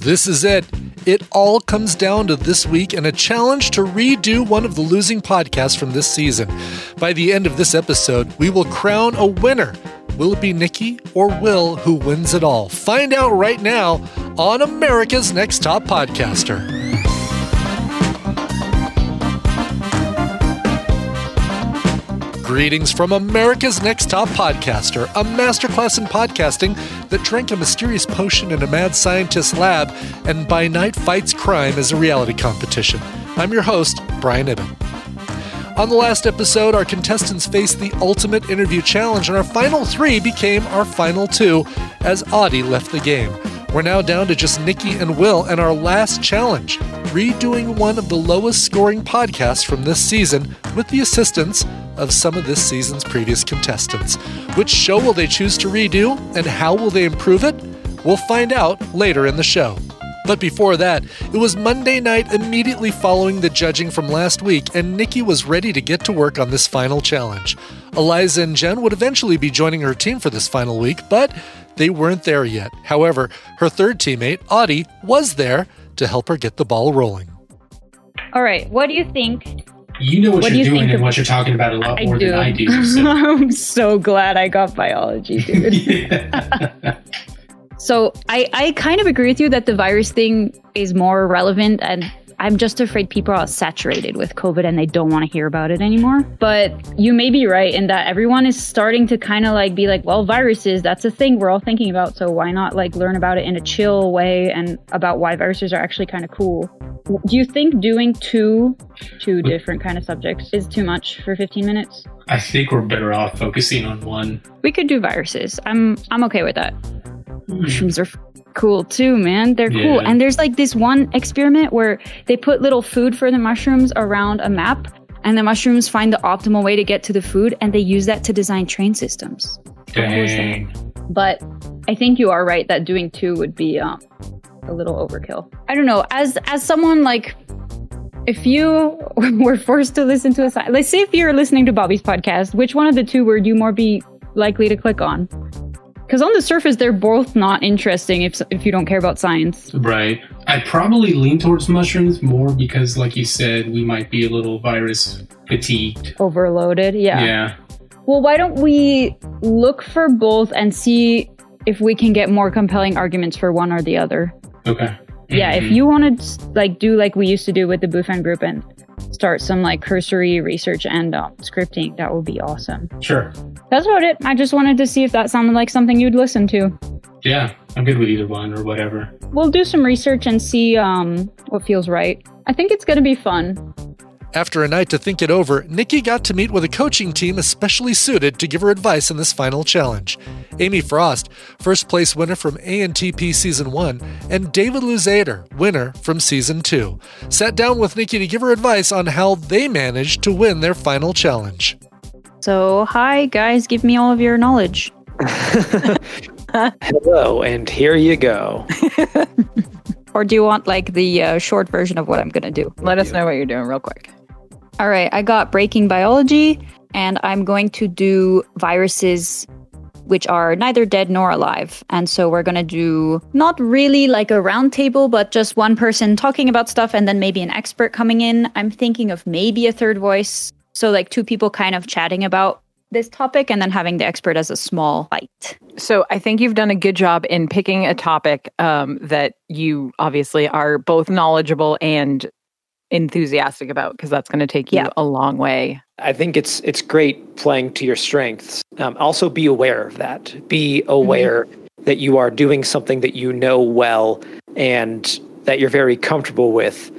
This is it. It all comes down to this week and a challenge to redo one of the losing podcasts from this season. By the end of this episode, we will crown a winner. Will it be Nikki or Will who wins it all? Find out right now on America's Next Top Podcaster. Greetings from America's Next Top Podcaster, a masterclass in podcasting that drank a mysterious potion in a mad scientist's lab and by night fights crime as a reality competition. I'm your host, Brian Ibbot. On the last episode, our contestants faced the ultimate interview challenge, and our final three became our final two as Audie left the game. We're now down to just Nikki and Will and our last challenge, redoing one of the lowest scoring podcasts from this season with the assistance of some of this season's previous contestants. Which show will they choose to redo and how will they improve it? We'll find out later in the show. But before that, it was Monday night immediately following the judging from last week, and Nikki was ready to get to work on this final challenge. Eliza and Jen would eventually be joining her team for this final week, but they weren't there yet. However, her third teammate, Audie, was there to help her get the ball rolling. All right, what do you think? You know what you're doing and what you're talking about a lot more than I do. So. I'm so glad I got biology, dude. So I kind of agree with you that the virus thing is more relevant, and I'm just afraid people are saturated with COVID and they don't want to hear about it anymore. But you may be right in that everyone is starting to kind of like be like, well, viruses, that's a thing we're all thinking about. So why not like learn about it in a chill way and about why viruses are actually kind of cool. Do you think doing two different kind of subjects is too much for 15 minutes? I think we're better off focusing on one. We could do viruses. I'm okay with that. Mushrooms are cool too, man. They're cool. And there's like this one experiment where they put little food for the mushrooms around a map, and the mushrooms find the optimal way to get to the food, and they use that to design train systems. Dang. But I think you are right that doing two would be a little overkill. I don't know. As someone like, if you were forced to listen to a, let's say if you're listening to Bobby's podcast, which one of the two would you more be likely to click on? Because on the surface, they're both not interesting if you don't care about science. Right. I probably lean towards mushrooms more because, like you said, we might be a little virus fatigued. Overloaded, yeah. Yeah. Well, why don't we look for both and see if we can get more compelling arguments for one or the other? Okay. Yeah, if you want to like do like we used to do with the Buffon group and start some like cursory research and scripting, that would be awesome. Sure. That's about it. I just wanted to see if that sounded like something you'd listen to. Yeah, I'm good with either one or whatever. We'll do some research and see what feels right. I think it's going to be fun. After a night to think it over, Nikki got to meet with a coaching team especially suited to give her advice in this final challenge. Amy Frost, first place winner from ANTP Season 1, and David Luzader, winner from Season 2, sat down with Nikki to give her advice on how they managed to win their final challenge. So, hi guys, give me all of your knowledge. Hello, and here you go. Or do you want like the short version of what I'm going to do? Let us know what you're doing real quick. All right, I got Breaking Biology, and I'm going to do viruses, which are neither dead nor alive. And so we're going to do not really like a round table, but just one person talking about stuff and then maybe an expert coming in. I'm thinking of maybe a third voice. So like two people kind of chatting about this topic and then having the expert as a small bite. So I think you've done a good job in picking a topic that you obviously are both knowledgeable and enthusiastic about, because that's going to take you a long way. I think it's great playing to your strengths. Also be aware of that. Be aware that you are doing something that you know well and that you're very comfortable with.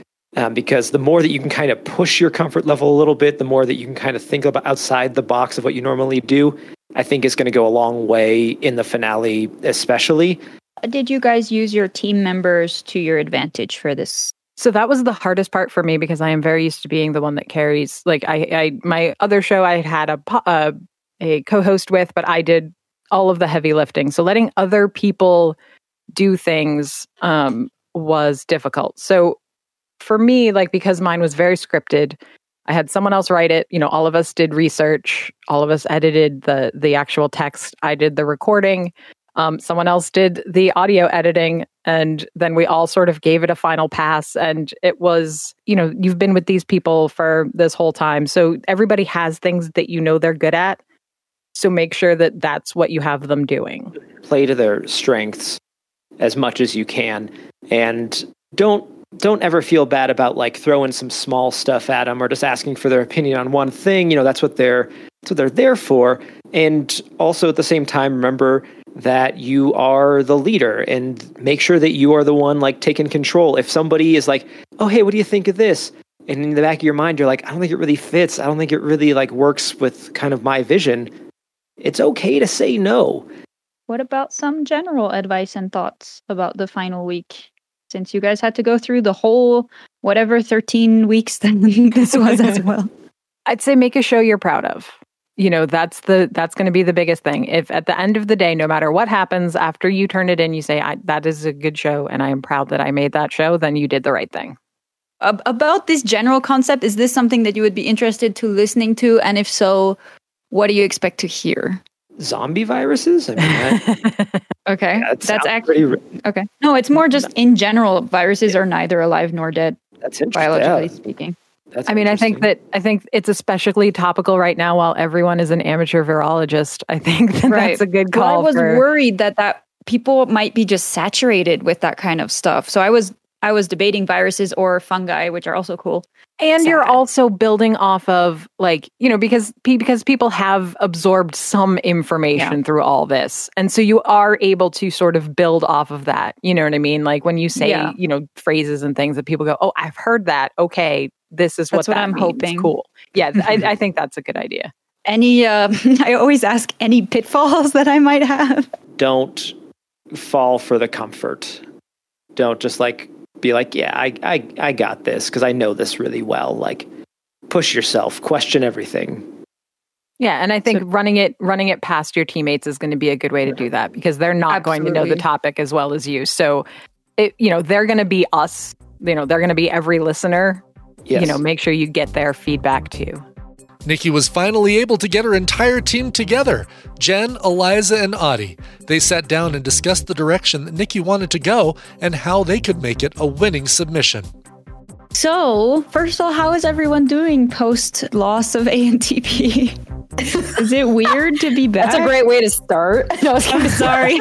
Because the more that you can kind of push your comfort level a little bit, the more that you can kind of think about outside the box of what you normally do, I think is going to go a long way in the finale, especially. Did you guys use your team members to your advantage for this? So that was the hardest part for me because I am very used to being the one that carries. Like my other show, I had a co-host with, but I did all of the heavy lifting. So letting other people do things was difficult. So for me, like, because mine was very scripted, I had someone else write it. You know, all of us did research. All of us edited the actual text. I did the recording. Someone else did the audio editing, and then we all sort of gave it a final pass. And it was, you know, you've been with these people for this whole time. So everybody has things that you know they're good at. So make sure that that's what you have them doing. Play to their strengths as much as you can. And don't ever feel bad about like throwing some small stuff at them or just asking for their opinion on one thing. You know, that's what they're there for. And also at the same time, remember that you are the leader and make sure that you are the one like taking control. If somebody is like, oh, hey, what do you think of this? And in the back of your mind, you're like, I don't think it really fits. I don't think it really like works with kind of my vision. It's okay to say no. What about some general advice and thoughts about the final week? Since you guys had to go through the whole, whatever, 13 weeks that this was as well. I'd say make a show you're proud of. You know, that's going to be the biggest thing. If at the end of the day, no matter what happens, after you turn it in, you say, that is a good show and I am proud that I made that show, then you did the right thing. About this general concept, is this something that you would be interested to listening to? And if so, what do you expect to hear? Zombie viruses? I mean, okay. Yeah, that's actually... Okay. No, it's more just in general, viruses are neither alive nor dead, that's biologically speaking. That's I think it's especially topical right now while everyone is an amateur virologist. I think that's a good call. Well, I was worried that people might be just saturated with that kind of stuff. So I was debating viruses or fungi, which are also cool. And you're also building off of like, you know, because people have absorbed some information through all this. And so you are able to sort of build off of that. You know what I mean? Like when you say, you know, phrases and things that people go, oh, I've heard that. Okay. This is what I'm hoping. Cool. Yeah, I think that's a good idea. I always ask any pitfalls that I might have. Don't fall for the comfort. Don't just like be like, yeah, I got this because I know this really well. Like, push yourself, question everything. Yeah, and I think running it past your teammates is going to be a good way to do that because they're not going to know the topic as well as you. So, they're going to be us. You know, they're going to be every listener. Yes. You know, make sure you get their feedback too. Nikki was finally able to get her entire team together. Jen, Eliza, and Audie. They sat down and discussed the direction that Nikki wanted to go and how they could make it a winning submission. So, first of all, how is everyone doing post loss of ANTP? Is it weird to be back? That's a great way to start. No, I'm sorry.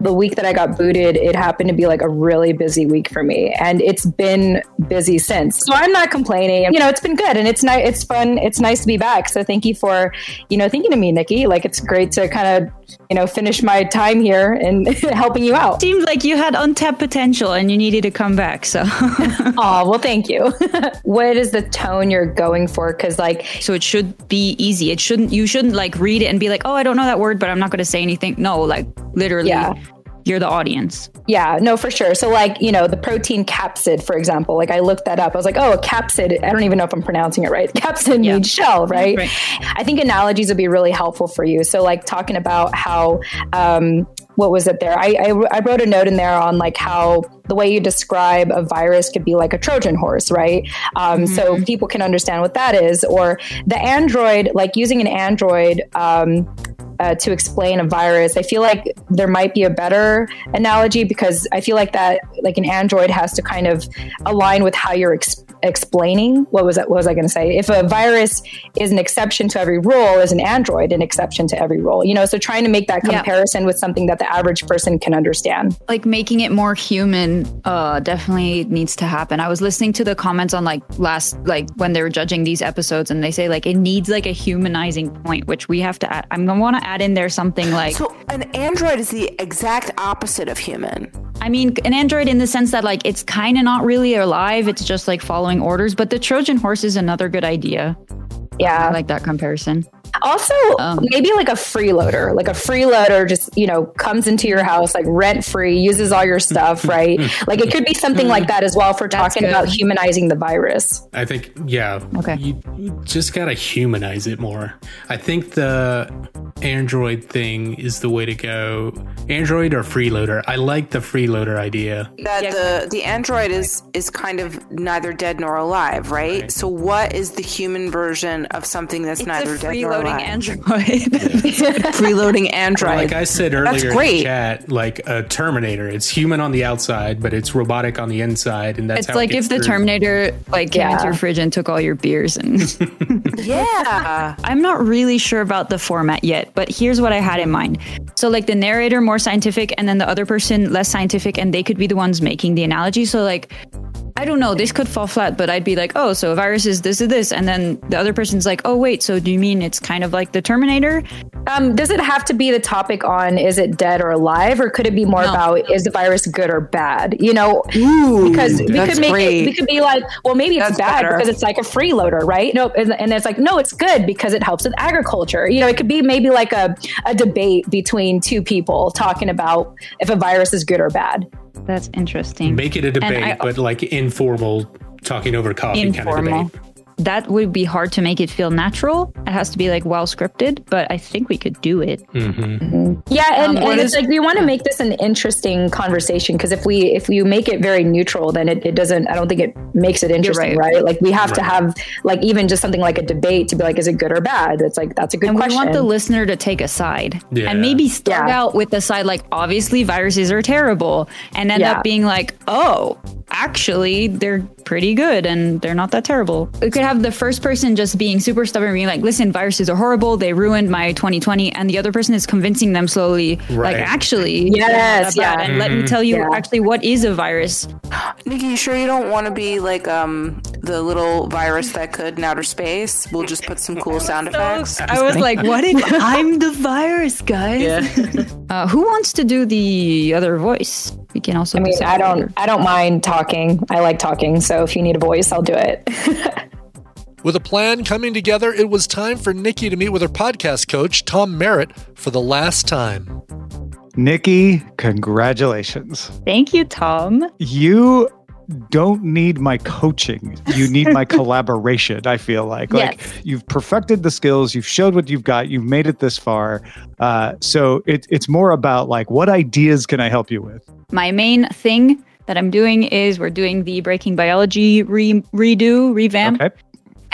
The week that I got booted, it happened to be like a really busy week for me. And it's been busy since. So I'm not complaining. You know, it's been good and it's nice. It's fun. It's nice to be back. So thank you for, you know, thinking of me, Nikki. Like, it's great to kind of, you know, finish my time here and helping you out. Seems like you had untapped potential and you needed to come back. So, oh, well, thank you. What is the tone you're going for? Because like, so it should be easy. It shouldn't, you shouldn't like read it and be like, oh, I don't know that word, but I'm not going to say anything. No, like literally. Yeah. You're the audience. Yeah, no, for sure. So like, you know, the protein capsid, for example, like I looked that up. I was like, oh, a capsid. I don't even know if I'm pronouncing it right. Capsid means shell, right? I think analogies would be really helpful for you. So like talking about how, what was it there? I wrote a note in there on like how the way you describe a virus could be like a Trojan horse, right? So people can understand what that is. Or the Android, like using an Android, to explain a virus. I feel like there might be a better analogy because I feel like that, like an Android has to kind of align with how you're explaining. What was I going to say? If a virus is an exception to every rule, is an Android an exception to every rule? You know, so trying to make that comparison with something that the average person can understand. Like making it more human definitely needs to happen. I was listening to the comments on like last, like when they were judging these episodes and they say like it needs like a humanizing point, which we have to add. I'm going to want to add in there something like... So an Android is the exact opposite of human. I mean, an Android in the sense that like it's kind of not really alive. It's just like following orders. But the Trojan horse is another good idea. Yeah. I like that comparison. Also, maybe like a freeloader just, you know, comes into your house, like rent free, uses all your stuff, right? Like it could be something like that as well for talking about humanizing the virus. I think, yeah. Okay. You just got to humanize it more. I think the Android thing is the way to go. Android or freeloader. I like the freeloader idea. That the Android is kind of neither dead nor alive, right? So what is the human version of something that's neither dead nor alive? Preloading Android. Yeah. Preloading Android. Like I said earlier in the chat, like a Terminator. It's human on the outside, but it's robotic on the inside, and that's it's how like it gets if through. The Terminator like came into your fridge and took all your beers and. Yeah, I'm not really sure about the format yet, but here's what I had in mind. So like the narrator more scientific, and then the other person less scientific, and they could be the ones making the analogy. So like. I don't know, this could fall flat, but I'd be like, oh, so a virus is this or this. And then the other person's like, oh, wait, so do you mean it's kind of like the Terminator? Does it have to be the topic on is it dead or alive? Or could it be more about is the virus good or bad? You know, because we could make it, we could be like, well, maybe it's bad because it's like a freeloader, right? No, and it's like, no, it's good because it helps with agriculture. You know, it could be maybe like a debate between two people talking about if a virus is good or bad. That's interesting. Make it a debate, but like informal, talking over coffee kind of debate. That would be hard to make it feel natural. It has to be like well scripted, but I think we could do it. Mm-hmm. Mm-hmm. Yeah, and it's like we want to make this an interesting conversation because if you make it very neutral, then it doesn't. I don't think it makes it interesting, right? Like we have to have like even just something like a debate to be like, is it good or bad? It's like that's a good question. We want the listener to take a side and maybe start out with the side like obviously viruses are terrible, and end up being like, oh, actually they're pretty good and they're not that terrible. Okay. Have the first person just being super stubborn, being like, listen, viruses are horrible, they ruined my 2020, and the other person is convincing them slowly like actually and let me tell you actually what is a virus. Nikki, you sure you don't want to be like the little virus that could in outer space? We'll just put some cool sound effects. I was like, what if I'm the virus, guys? Who wants to do the other voice? We can also I don't mind talking. I like talking, so if you need a voice, I'll do it. With a plan coming together, it was time for Nikki to meet with her podcast coach, Tom Merritt, for the last time. Nikki, congratulations. Thank you, Tom. You don't need my coaching. You need my collaboration, I feel like. Yes. Like you've perfected the skills. You've showed what you've got. You've made it this far. So it's more about like, what ideas can I help you with? My main thing that I'm doing is we're doing the Breaking Biology revamp. Okay.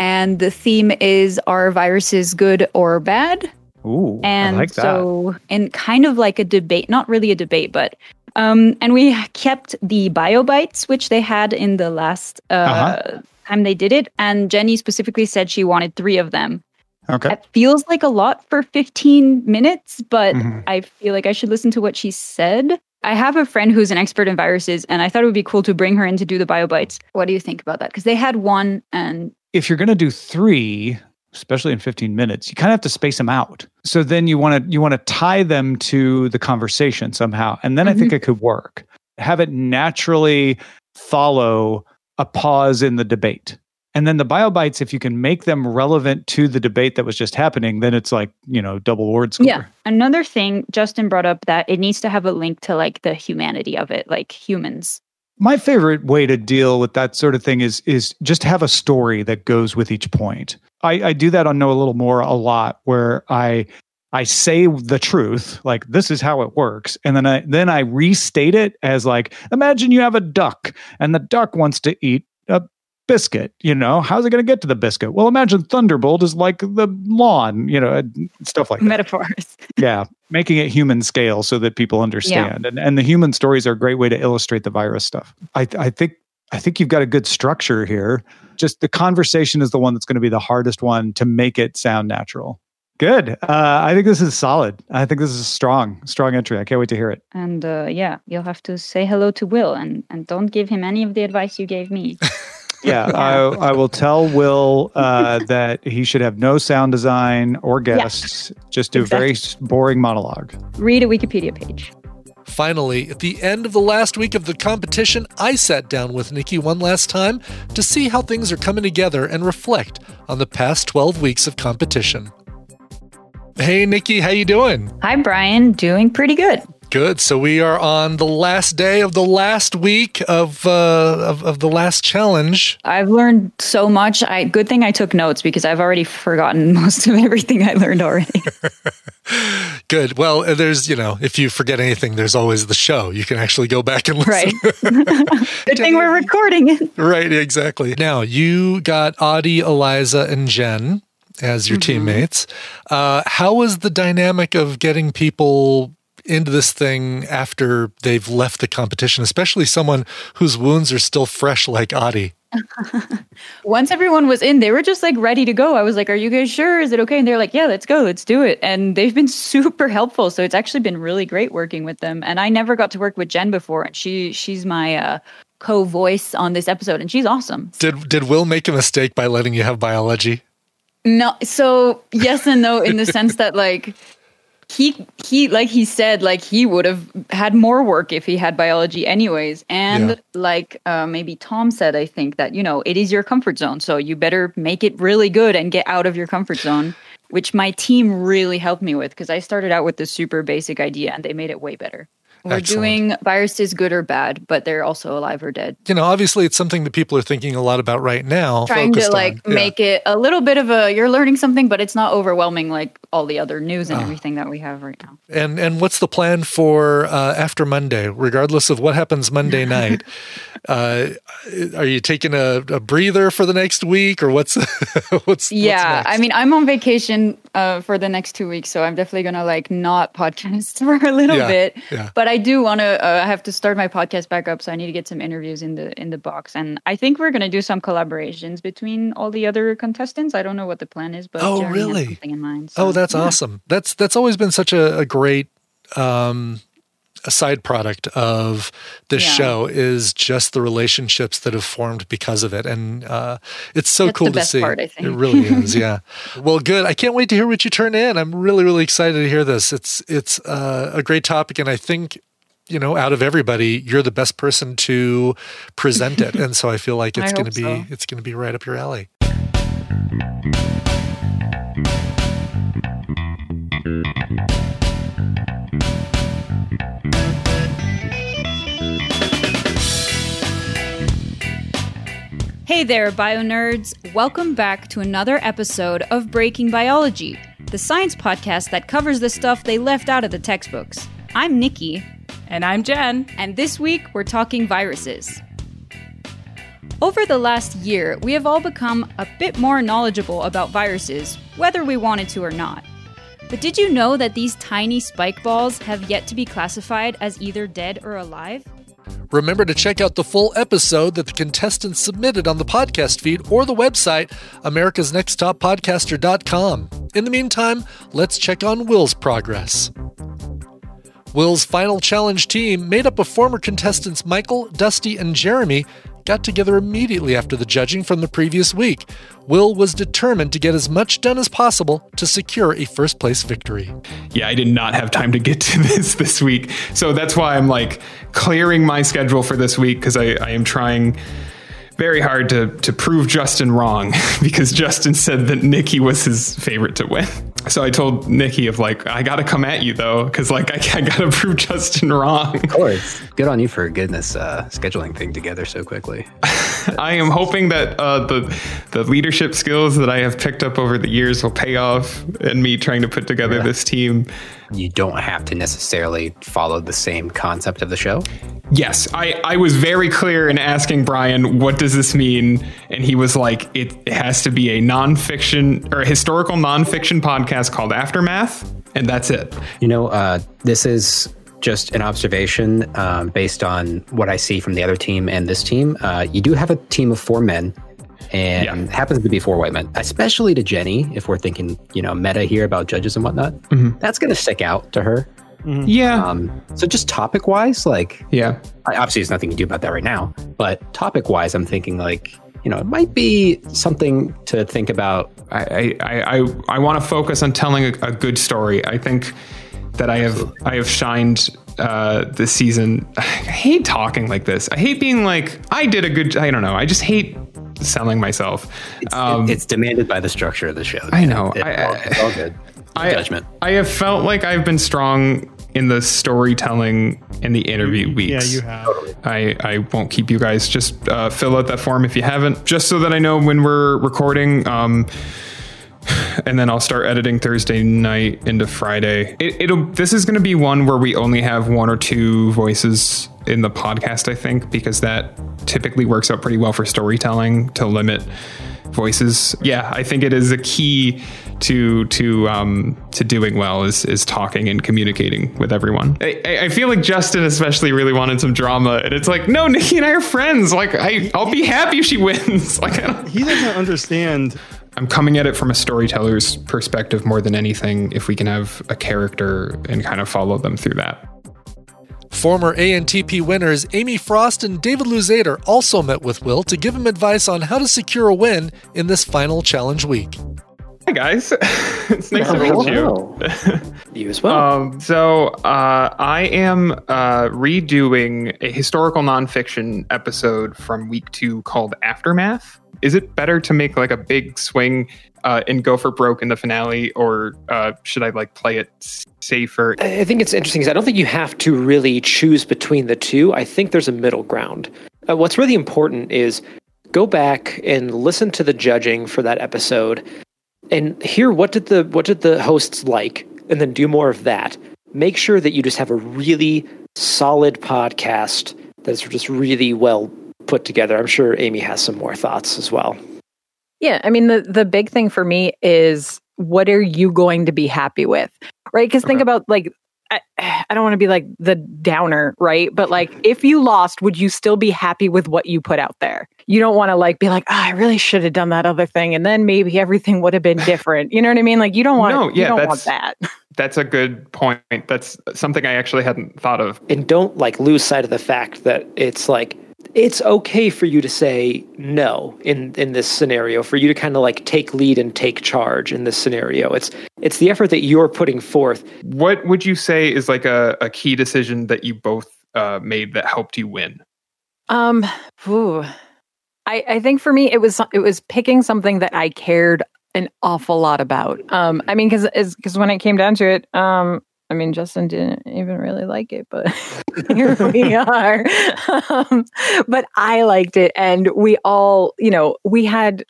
And the theme is, are viruses good or bad? Ooh, I like that. So, and kind of like a debate, not really a debate, but, and we kept the bio bites, which they had in the last time they did it. And Jenny specifically said she wanted 3 of them. Okay. It feels like a lot for 15 minutes, but I feel like I should listen to what she said. I have a friend who's an expert in viruses, and I thought it would be cool to bring her in to do the bio bites. What do you think about that? Because they had 1 and... If you're going to do 3, especially in 15 minutes, you kind of have to space them out. So then you want to tie them to the conversation somehow. And then I think it could work. Have it naturally follow a pause in the debate. And then the bio bites, if you can make them relevant to the debate that was just happening, then it's like, you know, double word score. Yeah. Another thing, Justin brought up that it needs to have a link to like the humanity of it, like humans. My favorite way to deal with that sort of thing is just have a story that goes with each point. I do that on Know a Little More a lot, where I say the truth, like this is how it works, and then I restate it as like, imagine you have a duck and the duck wants to eat a biscuit. You know, how's it going to get to the biscuit? Well, imagine Thunderbolt is like the lawn, you know, stuff like that. Metaphors. Yeah. Making it human scale so that people understand. Yeah. And the human stories are a great way to illustrate the virus stuff. I think you've got a good structure here. Just the conversation is the one that's going to be the hardest one to make it sound natural. Good. I think this is solid. I think this is a strong entry. I can't wait to hear it. And you'll have to say hello to Will and don't give him any of the advice you gave me. Yeah, I will tell Will that he should have no sound design or guests. Yeah, just do a very boring monologue. Read a Wikipedia page. Finally, at the end of the last week of the competition, I sat down with Nikki one last time to see how things are coming together and reflect on the past 12 weeks of competition. Hey, Nikki, how you doing? Hi, Brian. Doing pretty good. Good. So we are on the last day of the last week of the last challenge. I've learned so much. Good thing I took notes because I've already forgotten most of everything I learned already. Good. Well, there's, you know, if you forget anything, there's always the show. You can actually go back and listen. Right. Good thing we're recording it. Right. Exactly. Now, you got Audie, Eliza, and Jen. as your teammates. How was the dynamic of getting people into this thing after they've left the competition, especially someone whose wounds are still fresh like Adi? Once everyone was in, they were just like ready to go. I was like, are you guys sure? Is it okay? And they're like, yeah, let's go. Let's do it. And they've been super helpful. So it's actually been really great working with them. And I never got to work with Jen before. And she's my co-voice on this episode. And she's awesome. Did Will make a mistake by letting you have biology? No. So yes and no, in the sense that like, he like he said, like he would have had more work if he had biology anyways. And like maybe Tom said, I think that, you know, it is your comfort zone. So you better make it really good and get out of your comfort zone, which my team really helped me with because I started out with the super basic idea and they made it way better. We're doing viruses good or bad, but they're also alive or dead. You know, obviously it's something that people are thinking a lot about right now. Trying to like make it a little bit of a, you're learning something, but it's not overwhelming like all the other news and everything that we have right now. And what's the plan for after Monday, regardless of what happens Monday night? Are you taking a breather for the next week or what's what's next? I mean, I'm on vacation for the next 2 weeks, so I'm definitely going to like not podcast for a little bit. Yeah. But I do want to have to start my podcast back up, so I need to get some interviews in the box. And I think we're going to do some collaborations between all the other contestants. I don't know what the plan is, but Jeremy has something in mind. So, that's awesome. That's always been such a great a side product of this show is just the relationships that have formed because of it. And it's so cool to see. That's the best part, I think. It really is, yeah. Well, good. I can't wait to hear what you turn in. I'm really, really excited to hear this. It's a great topic, and I think, you know, out of everybody, you're the best person to present it. And so I feel like it's going to be it's going to be right up your alley. Hey there, bio nerds. Welcome back to another episode of Breaking Biology, the science podcast that covers the stuff they left out of the textbooks. I'm Nikki. And I'm Jen. And this week, we're talking viruses. Over the last year, we have all become a bit more knowledgeable about viruses, whether we wanted to or not. But did you know that these tiny spike balls have yet to be classified as either dead or alive? Remember to check out the full episode that the contestants submitted on the podcast feed or the website, americasnexttopodcaster.com. In the meantime, let's check on Will's progress. Will's final challenge team, made up of former contestants Michael, Dusty, and Jeremy, got together immediately after the judging from the previous week. Will was determined to get as much done as possible to secure a first-place victory. Yeah, I did not have time to get to this week. So that's why I'm like clearing my schedule for this week, because I am trying very hard to prove Justin wrong, because Justin said that Nikki was his favorite to win. So I told Nikki of like, I got to come at you though, because like I got to prove Justin wrong. Of course. Good on you for getting this scheduling thing together so quickly. I am hoping that the leadership skills that I have picked up over the years will pay off in me trying to put together this team. You don't have to necessarily follow the same concept of the show. Yes, I was very clear in asking Brian, what does this mean? And he was like, it has to be a nonfiction or a historical nonfiction podcast called Aftermath. And that's it. You know, this is just an observation based on what I see from the other team and this team. You do have a team of 4 men. And happens to be 4 white men, especially to Jenny, if we're thinking, you know, meta here about judges and whatnot. Mm-hmm. That's going to stick out to her. Mm-hmm. Yeah. So just topic wise, like, obviously there's nothing you do about that right now. But topic wise, I'm thinking like, you know, it might be something to think about. I want to focus on telling a good story. I think that I have shined this season. I hate talking like this. I hate being like, I did a good, I don't know. I just hate selling myself. It's demanded by the structure of the show. I know. It's all good. Judgment. I have felt like I've been strong in the storytelling and the interview weeks. Yeah, you have. Totally. I won't keep you guys. Just fill out that form if you haven't, just so that I know when we're recording. And then I'll start editing Thursday night into Friday. This is going to be one where we only have 1 or 2 voices in the podcast, I think, because that typically works out pretty well for storytelling to limit voices. Yeah, I think it is a key to doing well is talking and communicating with everyone. I feel like Justin especially really wanted some drama, and it's like, no, Nikki and I are friends. Like, I'll be happy if she wins. Like, he doesn't understand. I'm coming at it from a storyteller's perspective more than anything, if we can have a character and kind of follow them through that. Former ANTP winners Amy Frost and David Luzader also met with Will to give him advice on how to secure a win in this final challenge week. Hi, guys. It's nice to meet you. You as well. I am redoing a historical nonfiction episode from week 2 called Aftermath. Is it better to make like a big swing and go for broke in the finale, or should I like play it safer? I think it's interesting because I don't think you have to really choose between the two. I think there's a middle ground. What's really important is go back and listen to the judging for that episode and hear what did the hosts like, and then do more of that. Make sure that you just have a really solid podcast that's just really well put together. I'm sure Amy has some more thoughts as well. Yeah, I mean, the big thing for me is, what are you going to be happy with, right? Because think about, like, I don't want to be like the downer, right? But like, if you lost, would you still be happy with what you put out there? You don't want to like be like, oh, I really should have done that other thing, and then maybe everything would have been different. You know what I mean? Like, you don't want, you don't want that. That's a good point. That's something I actually hadn't thought of. And don't like lose sight of the fact that it's like, it's okay for you to say no in this scenario, for you to kind of like take lead and take charge in this scenario. It's the effort that you're putting forth. What would you say is like a key decision that you both made that helped you win? I think for me, it was picking something that I cared an awful lot about. I mean, because when it came down to it, I mean, Justin didn't even really like it, but here we are. But I liked it. And we all, you know,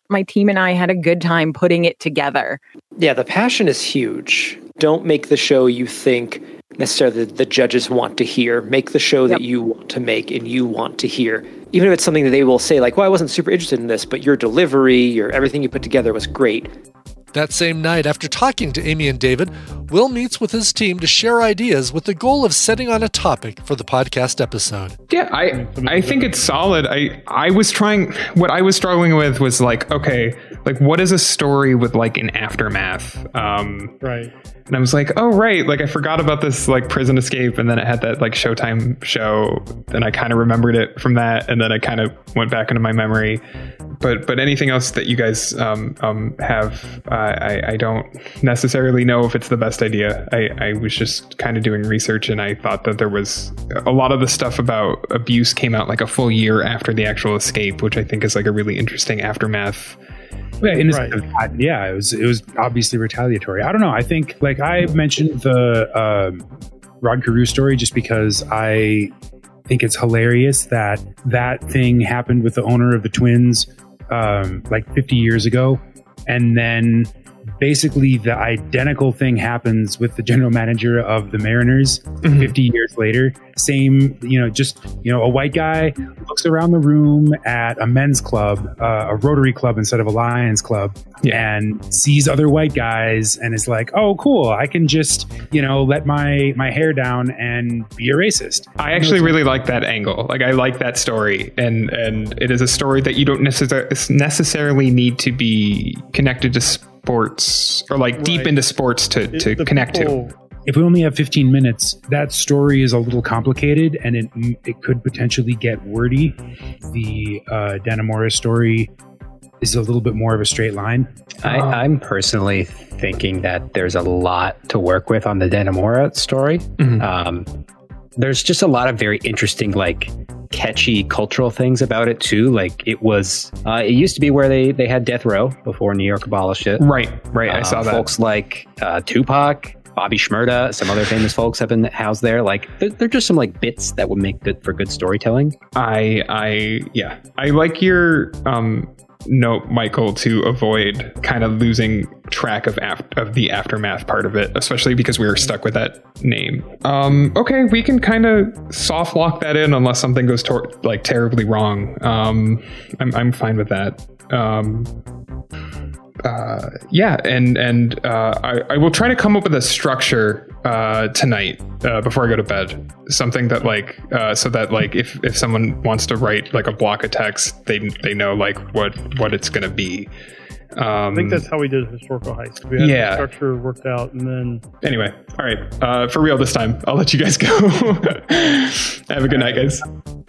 my team and I had a good time putting it together. Yeah, the passion is huge. Don't make the show you think necessarily the judges want to hear. Make the show that you want to make and you want to hear. Even if it's something that they will say like, well, I wasn't super interested in this, but your delivery, everything you put together was great. That same night, after talking to Amy and David, Will meets with his team to share ideas with the goal of setting on a topic for the podcast episode. Yeah, I think it's solid. What I was struggling with was like, okay, like what is a story with like an aftermath? Right. And I was like, oh, right. Like I forgot about this like prison escape, and then it had that like Showtime show, and I kind of remembered it from that. And then I kind of went back into my memory. But anything else that you guys have, I don't necessarily know if it's the best idea. I was just kind of doing research, and I thought that there was a lot of the stuff about abuse came out like a full year after the actual escape, which I think is like a really interesting aftermath. Right. Yeah, it was obviously retaliatory. I don't know. I think like I mentioned the Rod Carew story just because I think it's hilarious that thing happened with the owner of the Twins like 50 years ago. And then basically the identical thing happens with the general manager of the Mariners 50 years later. Same, a white guy looks around the room at a men's club, a Rotary club instead of a Lions club, and sees other white guys and is like, oh, cool, I can just, let my hair down and be a racist. I actually really like that angle. Like, I like that story. And it is a story that you don't necessarily need to be connected to sports or like deep into sports to connect to. If we only have 15 minutes, that story is a little complicated, and it could potentially get wordy. The Dannemora story is a little bit more of a straight line. I'm personally thinking that there's a lot to work with on the Dannemora story. Mm-hmm. There's just a lot of very interesting, like, catchy cultural things about it, too. Like, it was... it used to be where they had death row before New York abolished it. Right. I saw that. Folks like Tupac... Bobby Shmurda, some other famous folks have been housed there. Like, they're just some like bits that would make good for good storytelling. I like your note, Michael, to avoid kind of losing track of the aftermath part of it, especially because we were stuck with that name. Okay, we can kind of soft lock that in unless something goes terribly wrong. I'm fine with that. I will try to come up with a structure tonight before I go to bed. Something that so that if someone wants to write a block of text, they know what it's going to be. I think that's how we did Historical Heist. We had the structure worked out, and then... Anyway, all right. For real this time. I'll let you guys go. Have a good night, guys.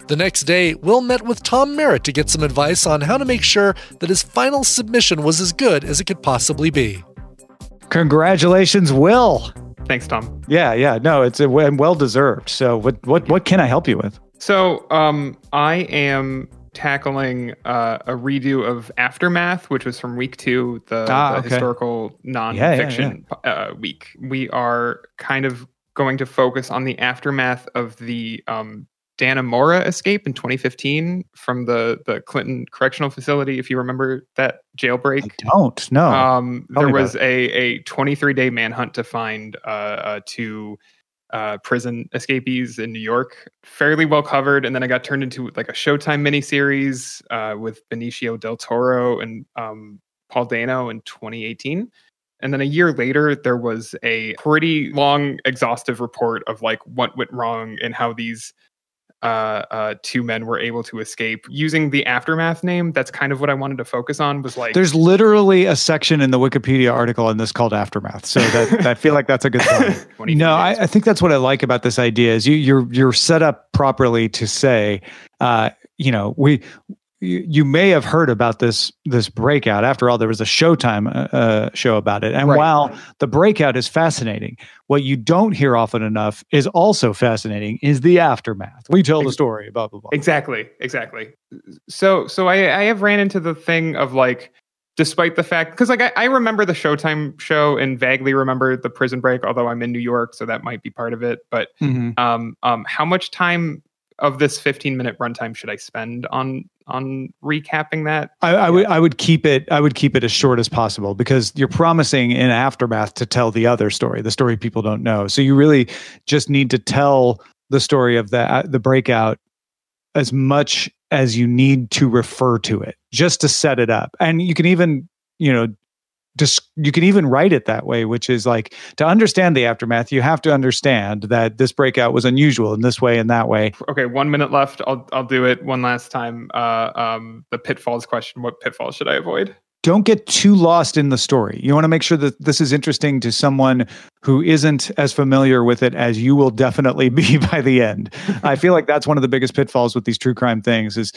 The next day, Will met with Tom Merritt to get some advice on how to make sure that his final submission was as good as it could possibly be. Congratulations, Will. Thanks, Tom. Yeah. No, it's well-deserved. So what can I help you with? So I am... tackling a redo of Aftermath, which was from week 2, the historical nonfiction week. We are kind of going to focus on the aftermath of the Dannemora escape in 2015 from the Clinton Correctional Facility. If you remember that jailbreak, I don't know. There was a 23-day manhunt to find two prison escapees in New York, fairly well covered. And then I got turned into a Showtime miniseries with Benicio Del Toro and Paul Dano in 2018. And then a year later, there was a pretty long, exhaustive report of what went wrong and how these two men were able to escape using the Aftermath name. That's kind of what I wanted to focus on. Was there's literally a section in the Wikipedia article on this called Aftermath, so that I feel like that's a good sign. No, I think that's what I like about this idea is you're set up properly to say, you may have heard about this breakout. After all, there was a Showtime show about it. And while the breakout is fascinating, what you don't hear often enough is also fascinating is the aftermath. We tell the story, blah, blah, blah. Exactly. So I have ran into the thing of despite the fact, because I remember the Showtime show and vaguely remember the prison break, although I'm in New York, so that might be part of it. But how much time of this 15-minute runtime should I spend on recapping that? I would keep it as short as possible, because you're promising in Aftermath to tell the story people don't know. So you really just need to tell the story of the breakout as much as you need to refer to it, just to set it up. And you can even, you can even write it that way, which is to understand the aftermath, you have to understand that this breakout was unusual in this way and that way. Okay, 1 minute left. I'll do it one last time. The pitfalls question: what pitfalls should I avoid? Don't get too lost in the story. You want to make sure that this is interesting to someone who isn't as familiar with it as you will definitely be by the end. I feel like that's one of the biggest pitfalls with these true crime things is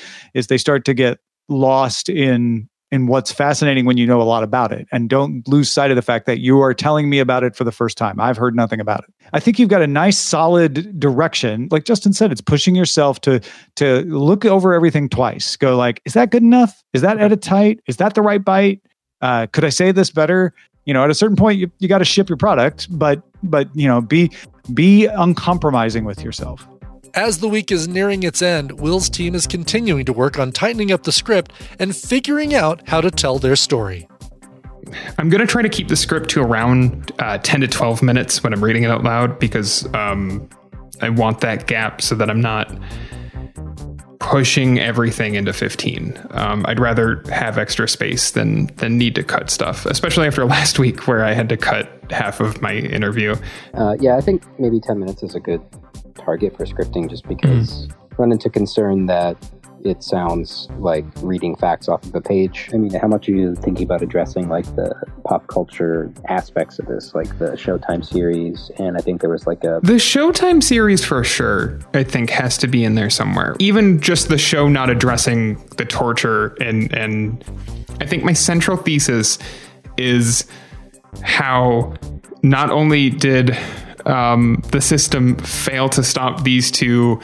they start to get lost in what's fascinating when you know a lot about it. And don't lose sight of the fact that you are telling me about it for the first time. I've heard nothing about it. I think you've got a nice solid direction. Like Justin said, it's pushing yourself to look over everything twice. Go is that good enough? Is that edit tight? Is that the right bite? Could I say this better? At a certain point you got to ship your product, but be uncompromising with yourself. As the week is nearing its end, Will's team is continuing to work on tightening up the script and figuring out how to tell their story. I'm going to try to keep the script to around 10 to 12 minutes when I'm reading it out loud, because I want that gap so that I'm not pushing everything into 15. I'd rather have extra space than need to cut stuff, especially after last week where I had to cut half of my interview. I think maybe 10 minutes is a good target for scripting, just because run into concern that it sounds like reading facts off of a page. I mean, how much are you thinking about addressing the pop culture aspects of this, the Showtime series? And I think there was the Showtime series for sure, I think, has to be in there somewhere. Even just the show not addressing the torture, and I think my central thesis is how not only did the system failed to stop these two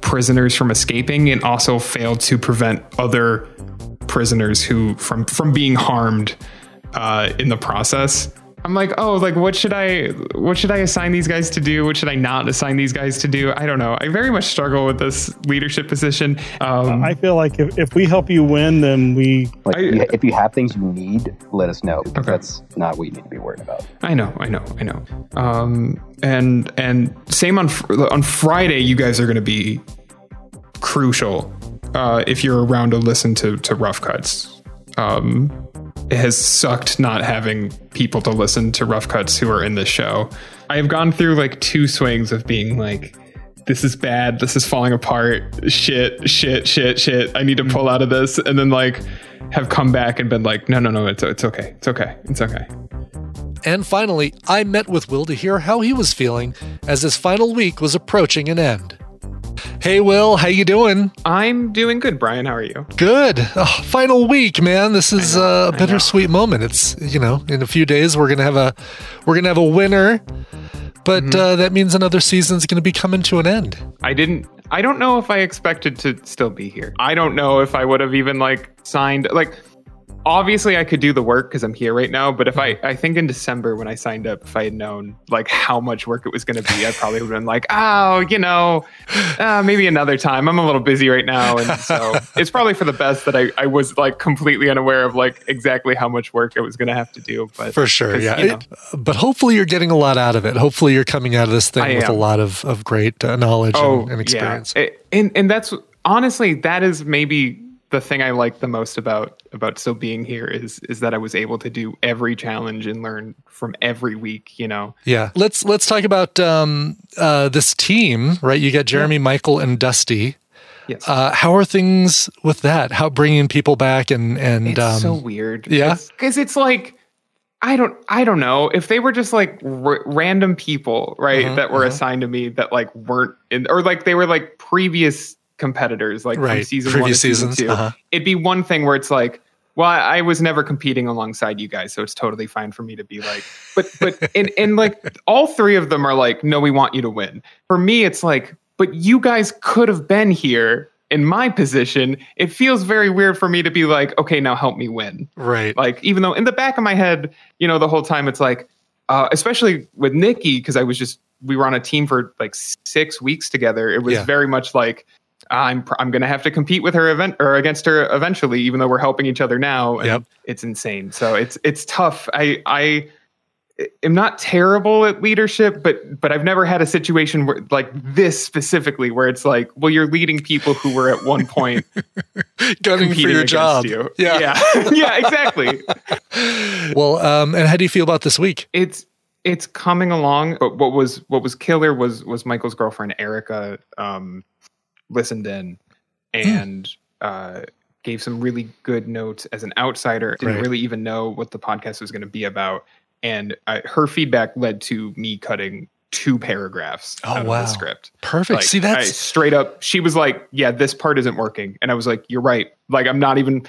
prisoners from escaping, and also failed to prevent other prisoners who from being harmed in the process. I'm what should I assign these guys to do? What should I not assign these guys to do? I don't know. I very much struggle with this leadership position. I feel like if we help you win, then we... if you have things you need, let us know. Because that's not what you need to be worried about. I know. And same on Friday, you guys are going to be crucial if you're around to listen to rough cuts. It has sucked not having people to listen to rough cuts who are in this show. I have gone through like two swings of being like, this is bad, this is falling apart, shit, I need to pull out of this. And then like have come back and been like, no, it's okay. And finally, I met with Will to hear how he was feeling as his final week was approaching an end. Hey, Will, how you doing? I'm doing good, Brian. How are you? Good. Oh, final week, man. This is a bittersweet moment. It's, you know, in a few days we're gonna have a winner, but that means another season's gonna be coming to an end. I don't know if I expected to still be here. I don't know if I would have even like signed. Like, obviously, I could do the work because I'm here right now. But if I think in December when I signed up, if I had known like how much work it was going to be, I probably would have been like, oh, you know, maybe another time. I'm a little busy right now. And so it's probably for the best that I was like completely unaware of like exactly how much work I was going to have to do. But for sure. Yeah. You know. But hopefully you're getting a lot out of it. Hopefully you're coming out of this thing with a lot of great knowledge and experience. Yeah. And that's honestly, that is maybe the thing I like the most about still being here is that I was able to do every challenge and learn from every week, you know? Yeah. Let's talk about this team, right? You got Jeremy, Michael, and Dusty. Yes. How are things with that? How bringing people back and it's so weird. Yeah. Because it's like, I don't know if they were just like random people, right? That were assigned to me that like weren't in, or like they were like previous competitors like from season 1 to season 2. It'd be one thing where it's like, well, I was never competing alongside you guys, so it's totally fine for me to be like, but and like all three of them are like, no, we want you to win. For me, it's like, but you guys could have been here in my position. It feels very weird for me to be like, okay, now help me win. Right. Like, even though in the back of my head, you know, the whole time it's like, especially with Nikki, because we were on a team for like 6 weeks together. It was very much like, I'm going to have to compete with her against her eventually, even though we're helping each other now. And it's insane. So it's tough. I am not terrible at leadership, but I've never had a situation where like this specifically, where it's like, well, you're leading people who were at one point gunning for your job. You. Yeah. Yeah, exactly. Well, and how do you feel about this week? It's coming along. But what was killer was Michael's girlfriend, Erica, listened in and gave some really good notes as an outsider. Didn't really even know what the podcast was going to be about. And her feedback led to me cutting 2 paragraphs out of the script. Perfect. Like, see, that's straight up. She was like, yeah, this part isn't working. And I was like, you're right. Like, I'm not even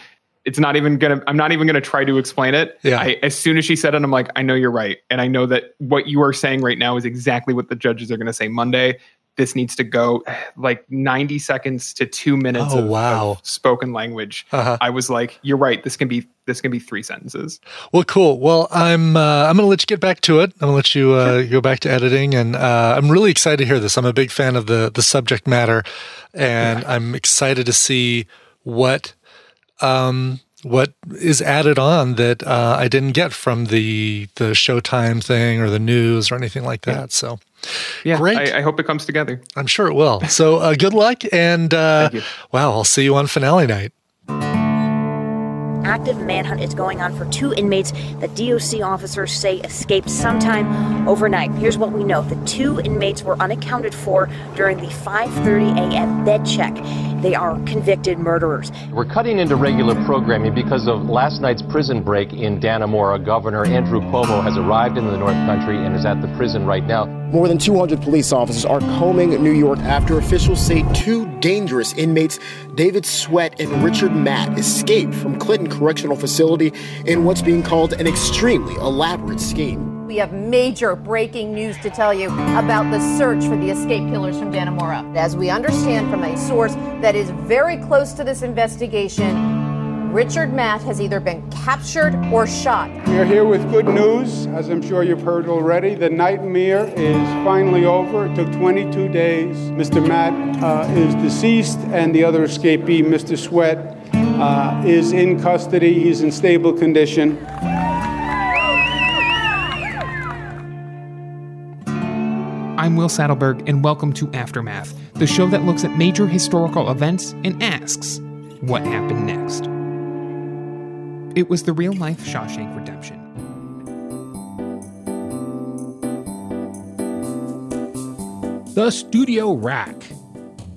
going to try to explain it. Yeah. As soon as she said it, I'm like, I know you're right. And I know that what you are saying right now is exactly what the judges are going to say Monday. This needs to go like 90 seconds to 2 minutes of spoken language. I was like, you're right. This can be 3 sentences. Well, cool. Well, I'm going to let you get back to it. I'm going to let you go back to editing. And I'm really excited to hear this. I'm a big fan of the subject matter. And I'm excited to see what is added on that I didn't get from the Showtime thing or the news or anything like that. Yeah. So. Yeah, great. I hope it comes together. I'm sure it will. So good luck, and I'll see you on finale night. Active manhunt is going on for 2 inmates that DOC officers say escaped sometime overnight. Here's what we know. The 2 inmates were unaccounted for during the 5:30 a.m. bed check. They are convicted murderers. We're cutting into regular programming because of last night's prison break in Dannemora. Governor Andrew Cuomo has arrived in the North Country and is at the prison right now. More than 200 police officers are combing New York after officials say 2 dangerous inmates, David Sweat and Richard Matt, escaped from Clinton Correctional Facility in what's being called an extremely elaborate scheme. We have major breaking news to tell you about the search for the escape killers from Dannemora. As we understand from a source that is very close to this investigation, Richard Matt has either been captured or shot. We are here with good news. As I'm sure you've heard already, the nightmare is finally over. It took 22 days. Mr. Matt is deceased, and the other escapee, Mr. Sweat, is in custody. He's in stable condition. I'm Will Saddleberg, and welcome to Aftermath, the show that looks at major historical events and asks, what happened next? It was the real-life Shawshank Redemption. The Studio Rack.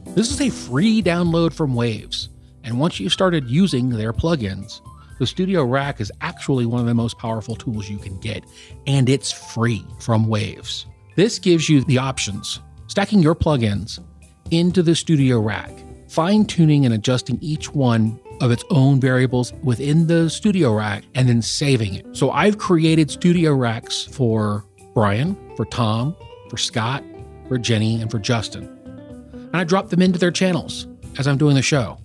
This is a free download from Waves, and once you've started using their plugins, the Studio Rack is actually one of the most powerful tools you can get, and it's free from Waves. This gives you the options, stacking your plugins into the Studio Rack, fine-tuning and adjusting each one of its own variables within the Studio Rack, and then saving it. So I've created Studio Racks for Brian, for Tom, for Scott, for Jenny, and for Justin. And I drop them into their channels as I'm doing the show.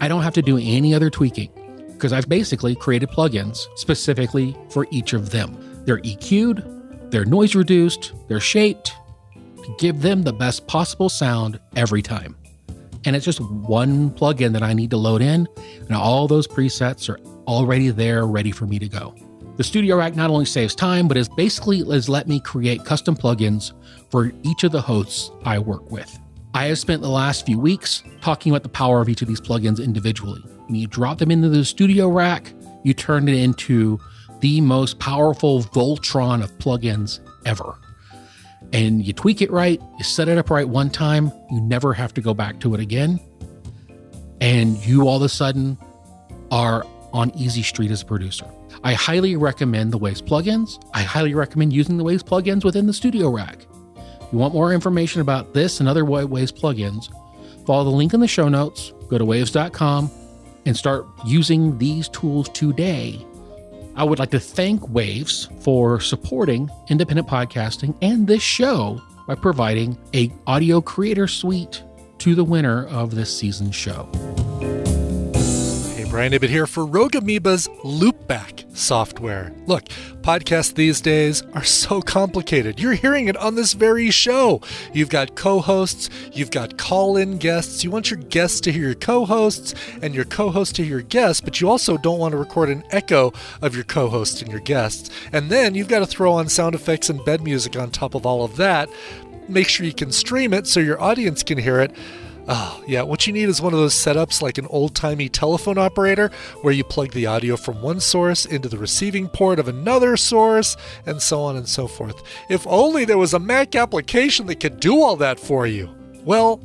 I don't have to do any other tweaking because I've basically created plugins specifically for each of them. They're EQ'd, they're noise reduced, they're shaped to give them the best possible sound every time. And it's just one plugin that I need to load in, and all those presets are already there, ready for me to go. The Studio Rack not only saves time, but has let me create custom plugins for each of the hosts I work with. I have spent the last few weeks talking about the power of each of these plugins individually. When you drop them into the Studio Rack, you turn it into the most powerful Voltron of plugins ever. And you tweak it right, you set it up right one time, you never have to go back to it again. And you all of a sudden are on easy street as a producer. I highly recommend the Waves plugins. I highly recommend using the Waves plugins within the Studio Rack. If you want more information about this and other Waves plugins, follow the link in the show notes, go to waves.com, and start using these tools today. I would like to thank Waves for supporting independent podcasting and this show by providing an audio creator suite to the winner of this season's show. Hey, Brian Ibbot here for Rogue Amoeba's Loopback software. Look, podcasts these days are so complicated. You're hearing it on this very show. You've got co-hosts, you've got call-in guests. You want your guests to hear your co-hosts and your co-hosts to hear your guests, but you also don't want to record an echo of your co-hosts and your guests. And then you've got to throw on sound effects and bed music on top of all of that. Make sure you can stream it so your audience can hear it. Oh, yeah, what you need is one of those setups like an old-timey telephone operator where you plug the audio from one source into the receiving port of another source, and so on and so forth. If only there was a Mac application that could do all that for you. Well,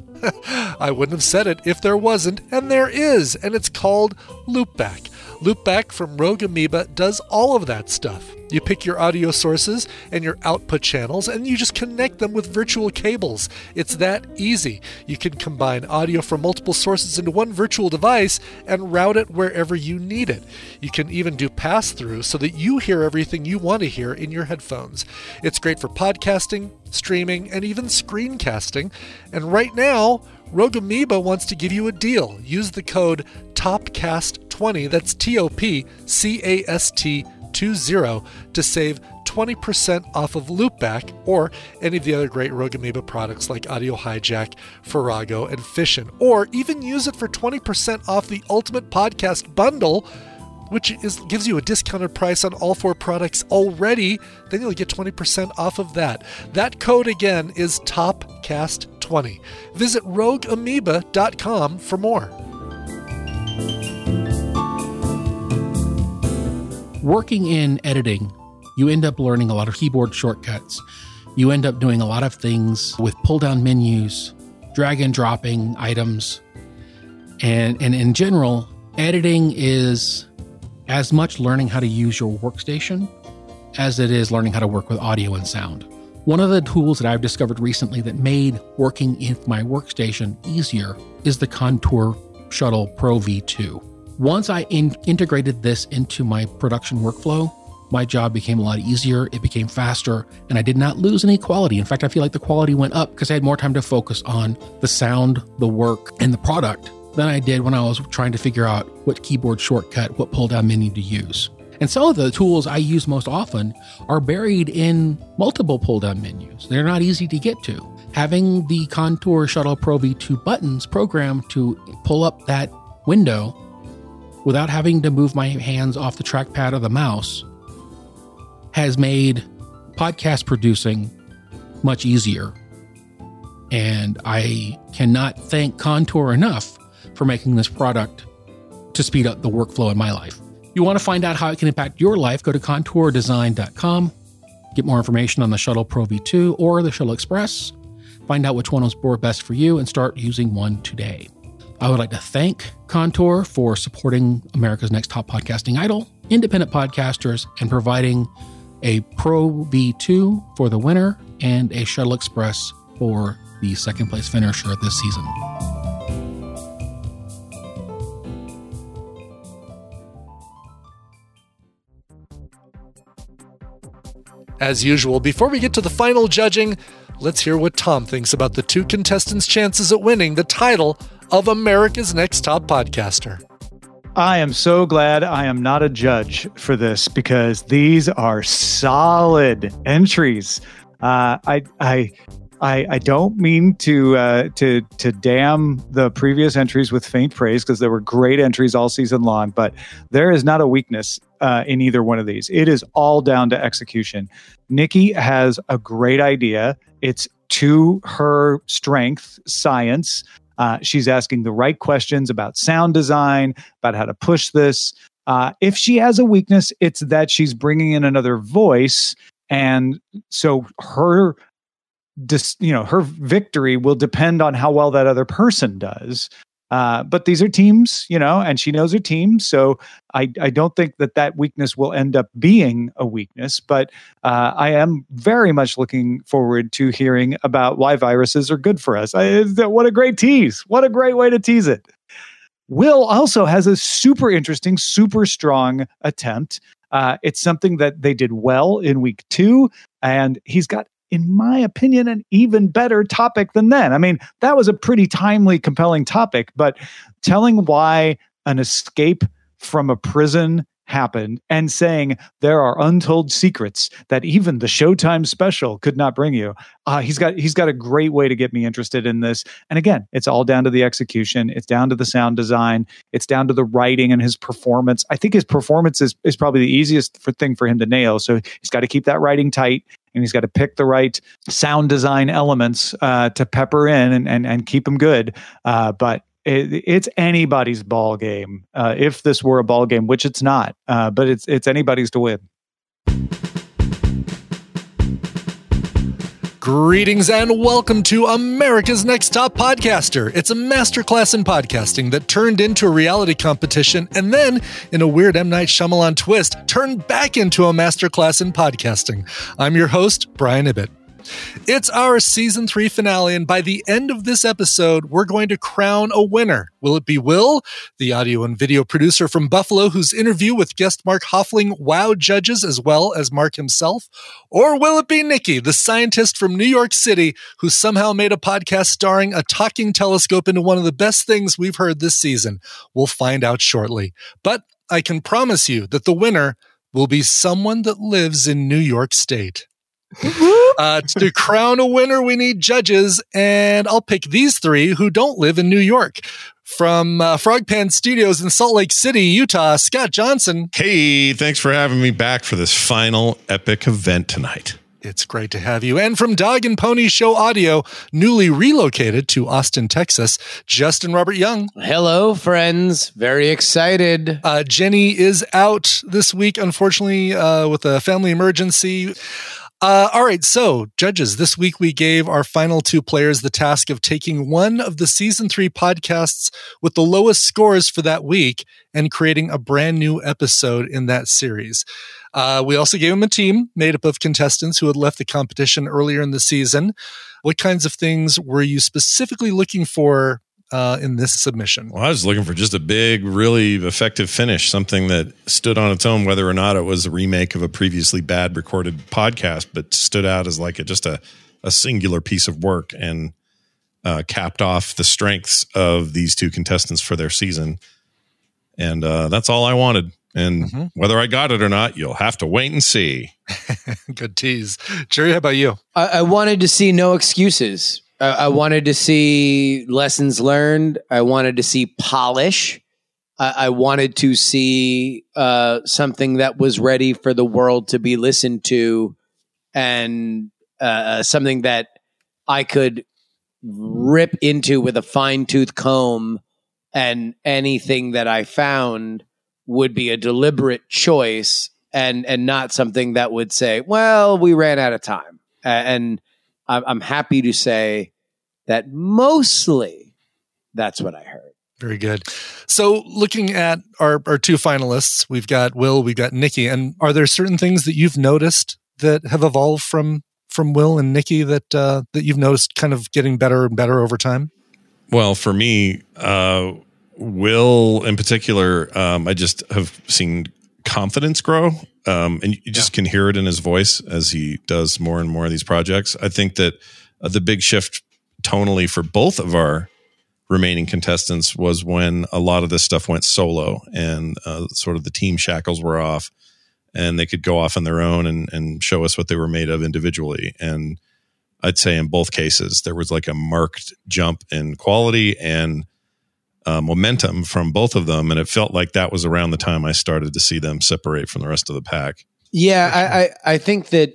I wouldn't have said it if there wasn't, and there is, and it's called Loopback. Loopback from Rogue Amoeba does all of that stuff. You pick your audio sources and your output channels, and you just connect them with virtual cables. It's that easy. You can combine audio from multiple sources into one virtual device and route it wherever you need it. You can even do pass-through so that you hear everything you want to hear in your headphones. It's great for podcasting, streaming, and even screencasting. And right now, Rogue Amoeba wants to give you a deal. Use the code TOPCAST20, that's TOPCAST20, to save 20% off of Loopback or any of the other great Rogue Amoeba products like Audio Hijack, Farrago, and Fission. Or even use it for 20% off the Ultimate Podcast Bundle, which gives you a discounted price on all four products already. Then you'll get 20% off of that. That code again is TOPCAST20. Visit rogueamoeba.com for more. Working in editing, you end up learning a lot of keyboard shortcuts. You end up doing a lot of things with pull-down menus, drag and dropping items. And in general, editing is as much learning how to use your workstation as it is learning how to work with audio and sound. One of the tools that I've discovered recently that made working in my workstation easier is the Contour Shuttle Pro V2. Once I integrated this into my production workflow, my job became a lot easier, it became faster, and I did not lose any quality. In fact, I feel like the quality went up because I had more time to focus on the sound, the work, and the product than I did when I was trying to figure out what keyboard shortcut, what pull-down menu to use. And some of the tools I use most often are buried in multiple pull-down menus. They're not easy to get to. Having the Contour Shuttle Pro V2 buttons programmed to pull up that window without having to move my hands off the trackpad or the mouse has made podcast producing much easier. And I cannot thank Contour enough for making this product to speed up the workflow in my life. You want to find out how it can impact your life, go to contourdesign.com. Get more information on the Shuttle Pro V2 or the Shuttle Express. Find out which one was best for you and start using one today. I would like to thank Contour for supporting America's Next Top Podcasting Idol, independent podcasters, and providing a Pro V2 for the winner and a Shuttle Express for the second place finisher this season. As usual, before we get to the final judging, let's hear what Tom thinks about the two contestants' chances at winning the title of America's Next Top Podcaster. I am so glad I am not a judge for this because these are solid entries. I don't mean to damn the previous entries with faint praise because there were great entries all season long, but there is not a weakness in either one of these. It is all down to execution. Nikki has a great idea. It's to her strength, science. She's asking the right questions about sound design, about how to push this. If she has a weakness, it's that she's bringing in another voice. And so her, her victory will depend on how well that other person does. But these are teams, and she knows her team. So I don't think that weakness will end up being a weakness. But I am very much looking forward to hearing about why viruses are good for us. What a great tease. What a great way to tease it. Will also has a super interesting, super strong attempt. It's something that they did well in week 2. And he's got, in my opinion, an even better topic than that. I mean, that was a pretty timely, compelling topic, but telling why an escape from a prison happened and saying there are untold secrets that even the Showtime special could not bring you. He's got a great way to get me interested in this. And again, it's all down to the execution. It's down to the sound design. It's down to the writing and his performance. I think his performance is probably the easiest thing for him to nail. So he's got to keep that writing tight. And he's got to pick the right sound design elements to pepper in and keep them good. But it's anybody's ball game. If this were a ball game, which it's not, but it's anybody's to win. Greetings and welcome to America's Next Top Podcaster. It's a masterclass in podcasting that turned into a reality competition and then, in a weird M. Night Shyamalan twist, turned back into a masterclass in podcasting. I'm your host, Brian Ibbot. It's our season 3 finale, and by the end of this episode, we're going to crown a winner. Will it be Will, the audio and video producer from Buffalo, whose interview with guest Mark Hoffling wowed judges as well as Mark himself? Or will it be Nikki, the scientist from New York City, who somehow made a podcast starring a talking telescope into one of the best things we've heard this season? We'll find out shortly. But I can promise you that the winner will be someone that lives in New York State. To crown a winner, we need judges, and I'll pick these 3 who don't live in New York. From Frogpants Studios in Salt Lake City, Utah, Scott Johnson. Hey, thanks for having me back for this final epic event tonight. It's great to have you. And from Dog and Pony Show Audio, newly relocated to Austin, Texas, Justin Robert Young. Hello, friends. Very excited. Jenny is out this week, unfortunately, with a family emergency. All right, so judges, this week we gave our final 2 players the task of taking one of the season 3 podcasts with the lowest scores for that week and creating a brand new episode in that series. We also gave them a team made up of contestants who had left the competition earlier in the season. What kinds of things were you specifically looking for in this submission? Well, I was looking for just a big, really effective finish, something that stood on its own, whether or not it was a remake of a previously bad recorded podcast, but stood out as like just a singular piece of work and capped off the strengths of these 2 contestants for their season. And that's all I wanted. And whether I got it or not, you'll have to wait and see. Good tease. Jerry, how about you? I wanted to see no excuses. I wanted to see lessons learned. I wanted to see polish. I wanted to see something that was ready for the world to be listened to, and something that I could rip into with a fine-tooth comb, and anything that I found would be a deliberate choice and not something that would say, well, we ran out of time. And I'm happy to say that mostly that's what I heard. Very good. So looking at our two finalists, we've got Will, we've got Nikki. And are there certain things that you've noticed that have evolved from Will and Nikki that that you've noticed kind of getting better and better over time? Well, for me, Will in particular, I just have seen confidence grow. And you just can hear it in his voice as he does more and more of these projects. I think that the big shift tonally for both of our remaining contestants was when a lot of this stuff went solo and sort of the team shackles were off and they could go off on their own and show us what they were made of individually. And I'd say in both cases, there was like a marked jump in quality and momentum from both of them. And it felt like that was around the time I started to see them separate from the rest of the pack. Yeah, I think that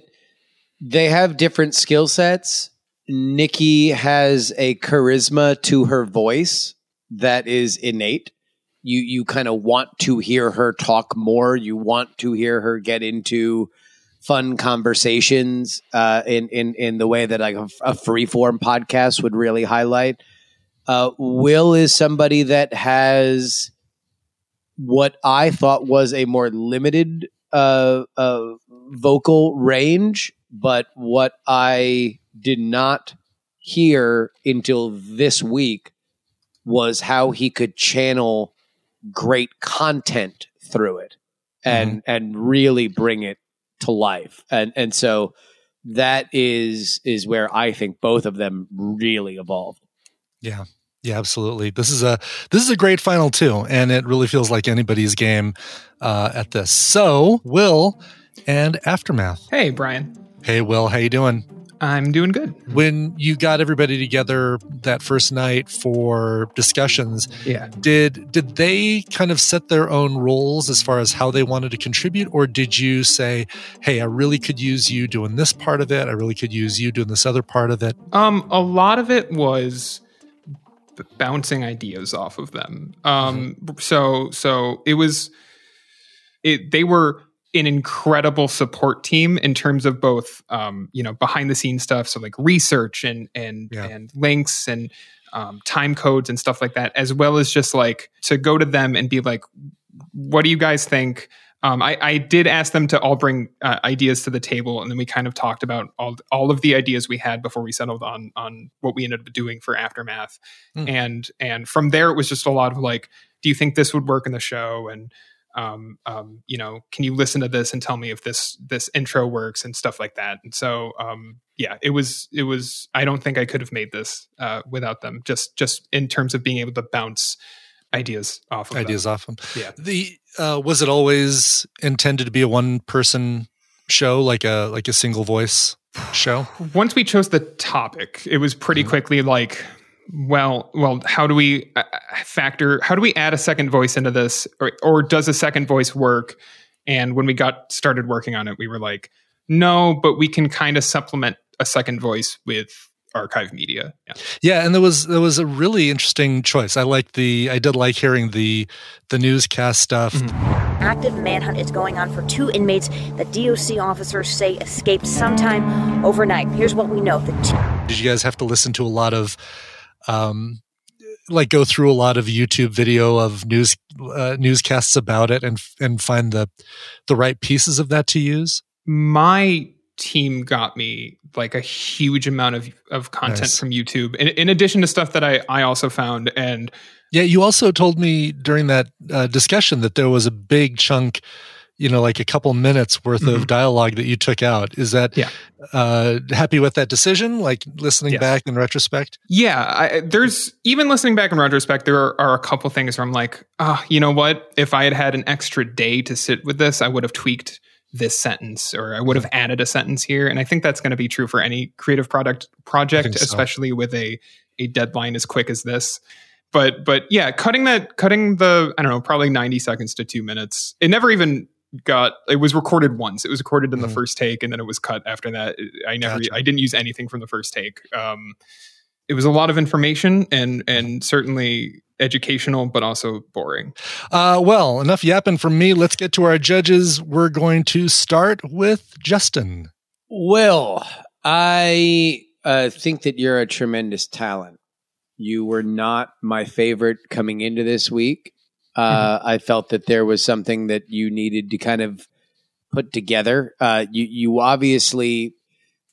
they have different skill sets. Nikki has a charisma to her voice that is innate. You kind of want to hear her talk more. You want to hear her get into fun conversations in the way that like a free-form podcast would really highlight. Will is somebody that has what I thought was a more limited vocal range, but what I did not hear until this week was how he could channel great content through it and really bring it to life. And so that is where I think both of them really evolved. Yeah. Yeah, absolutely. This is a great final too. And it really feels like anybody's game at this. So Will and Aftermath. Hey, Brian. Hey, Will. How you doing? I'm doing good. When you got everybody together that first night for discussions, did they kind of set their own roles as far as how they wanted to contribute? Or did you say, hey, I really could use you doing this part of it. I really could use you doing this other part of it. A lot of it was bouncing ideas off of them. So it was, they were an incredible support team in terms of both, behind the scenes stuff. So like research and links and time codes and stuff like that, as well as just like to go to them and be like, what do you guys think? I did ask them to all bring ideas to the table. And then we kind of talked about all of the ideas we had before we settled on what we ended up doing for Aftermath. And from there, it was just a lot of like, do you think this would work in the show? And, can you listen to this and tell me if this intro works and stuff like that. And so, it was, I don't think I could have made this, without them just in terms of being able to bounce ideas off them. Yeah. Was it always intended to be a one person show, like a single voice show? Once we chose the topic, it was pretty quickly like, Well, how do we add a second voice into this or does a second voice work? And when we got started working on it, we were like, no, but we can kind of supplement a second voice with archive media. Yeah. And there was a really interesting choice. I did like hearing the newscast stuff. Active manhunt is going on for two inmates that DOC officers say escaped sometime overnight. Here's what we know. Did you guys have to listen to a lot of go through a lot of YouTube video of newscasts about it and find the right pieces of that to use? My team got me like a huge amount of content from YouTube. In addition to stuff that I also found. And yeah, you also told me during that discussion that there was a big chunk, like a couple minutes worth of dialogue that you took out. Is that happy with that decision? Like listening back in retrospect? Yeah. There's even listening back in retrospect, there are a couple things where I'm like, you know what? If I had an extra day to sit with this, I would have tweaked this sentence or I would have added a sentence here. And I think that's going to be true for any creative project, especially with a deadline as quick as this. But yeah, cutting the, I don't know, probably 90 seconds to 2 minutes. It never even... it was recorded once. It was recorded in the first take and then it was cut after that. I didn't use anything from the first take. It was a lot of information and certainly educational, but also boring. Well, enough yapping from me. Let's get to our judges. We're going to start with Justin. Well, I think that you're a tremendous talent. You were not my favorite coming into this week. I felt that there was something that you needed to kind of put together. You obviously,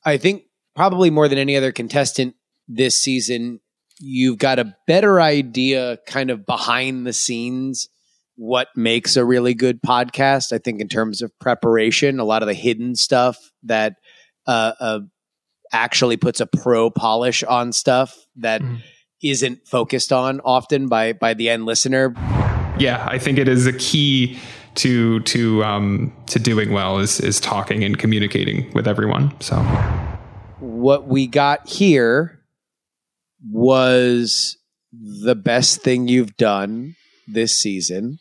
I think probably more than any other contestant this season, you've got a better idea kind of behind the scenes what makes a really good podcast. I think in terms of preparation, a lot of the hidden stuff that actually puts a pro polish on stuff that isn't focused on often by the end listener. Yeah, I think it is a key to doing well is talking and communicating with everyone. So what we got here was the best thing you've done this season.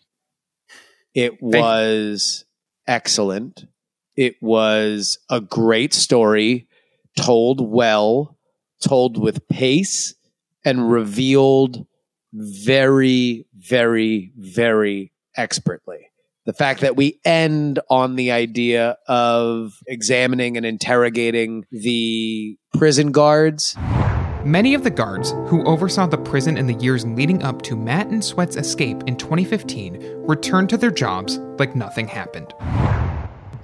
It was excellent. It was a great story, told well, told with pace, and revealed very, very, very expertly. The fact that we end on the idea of examining and interrogating the prison guards. Many of the guards who oversaw the prison in the years leading up to Matt and Sweat's escape in 2015 returned to their jobs like nothing happened.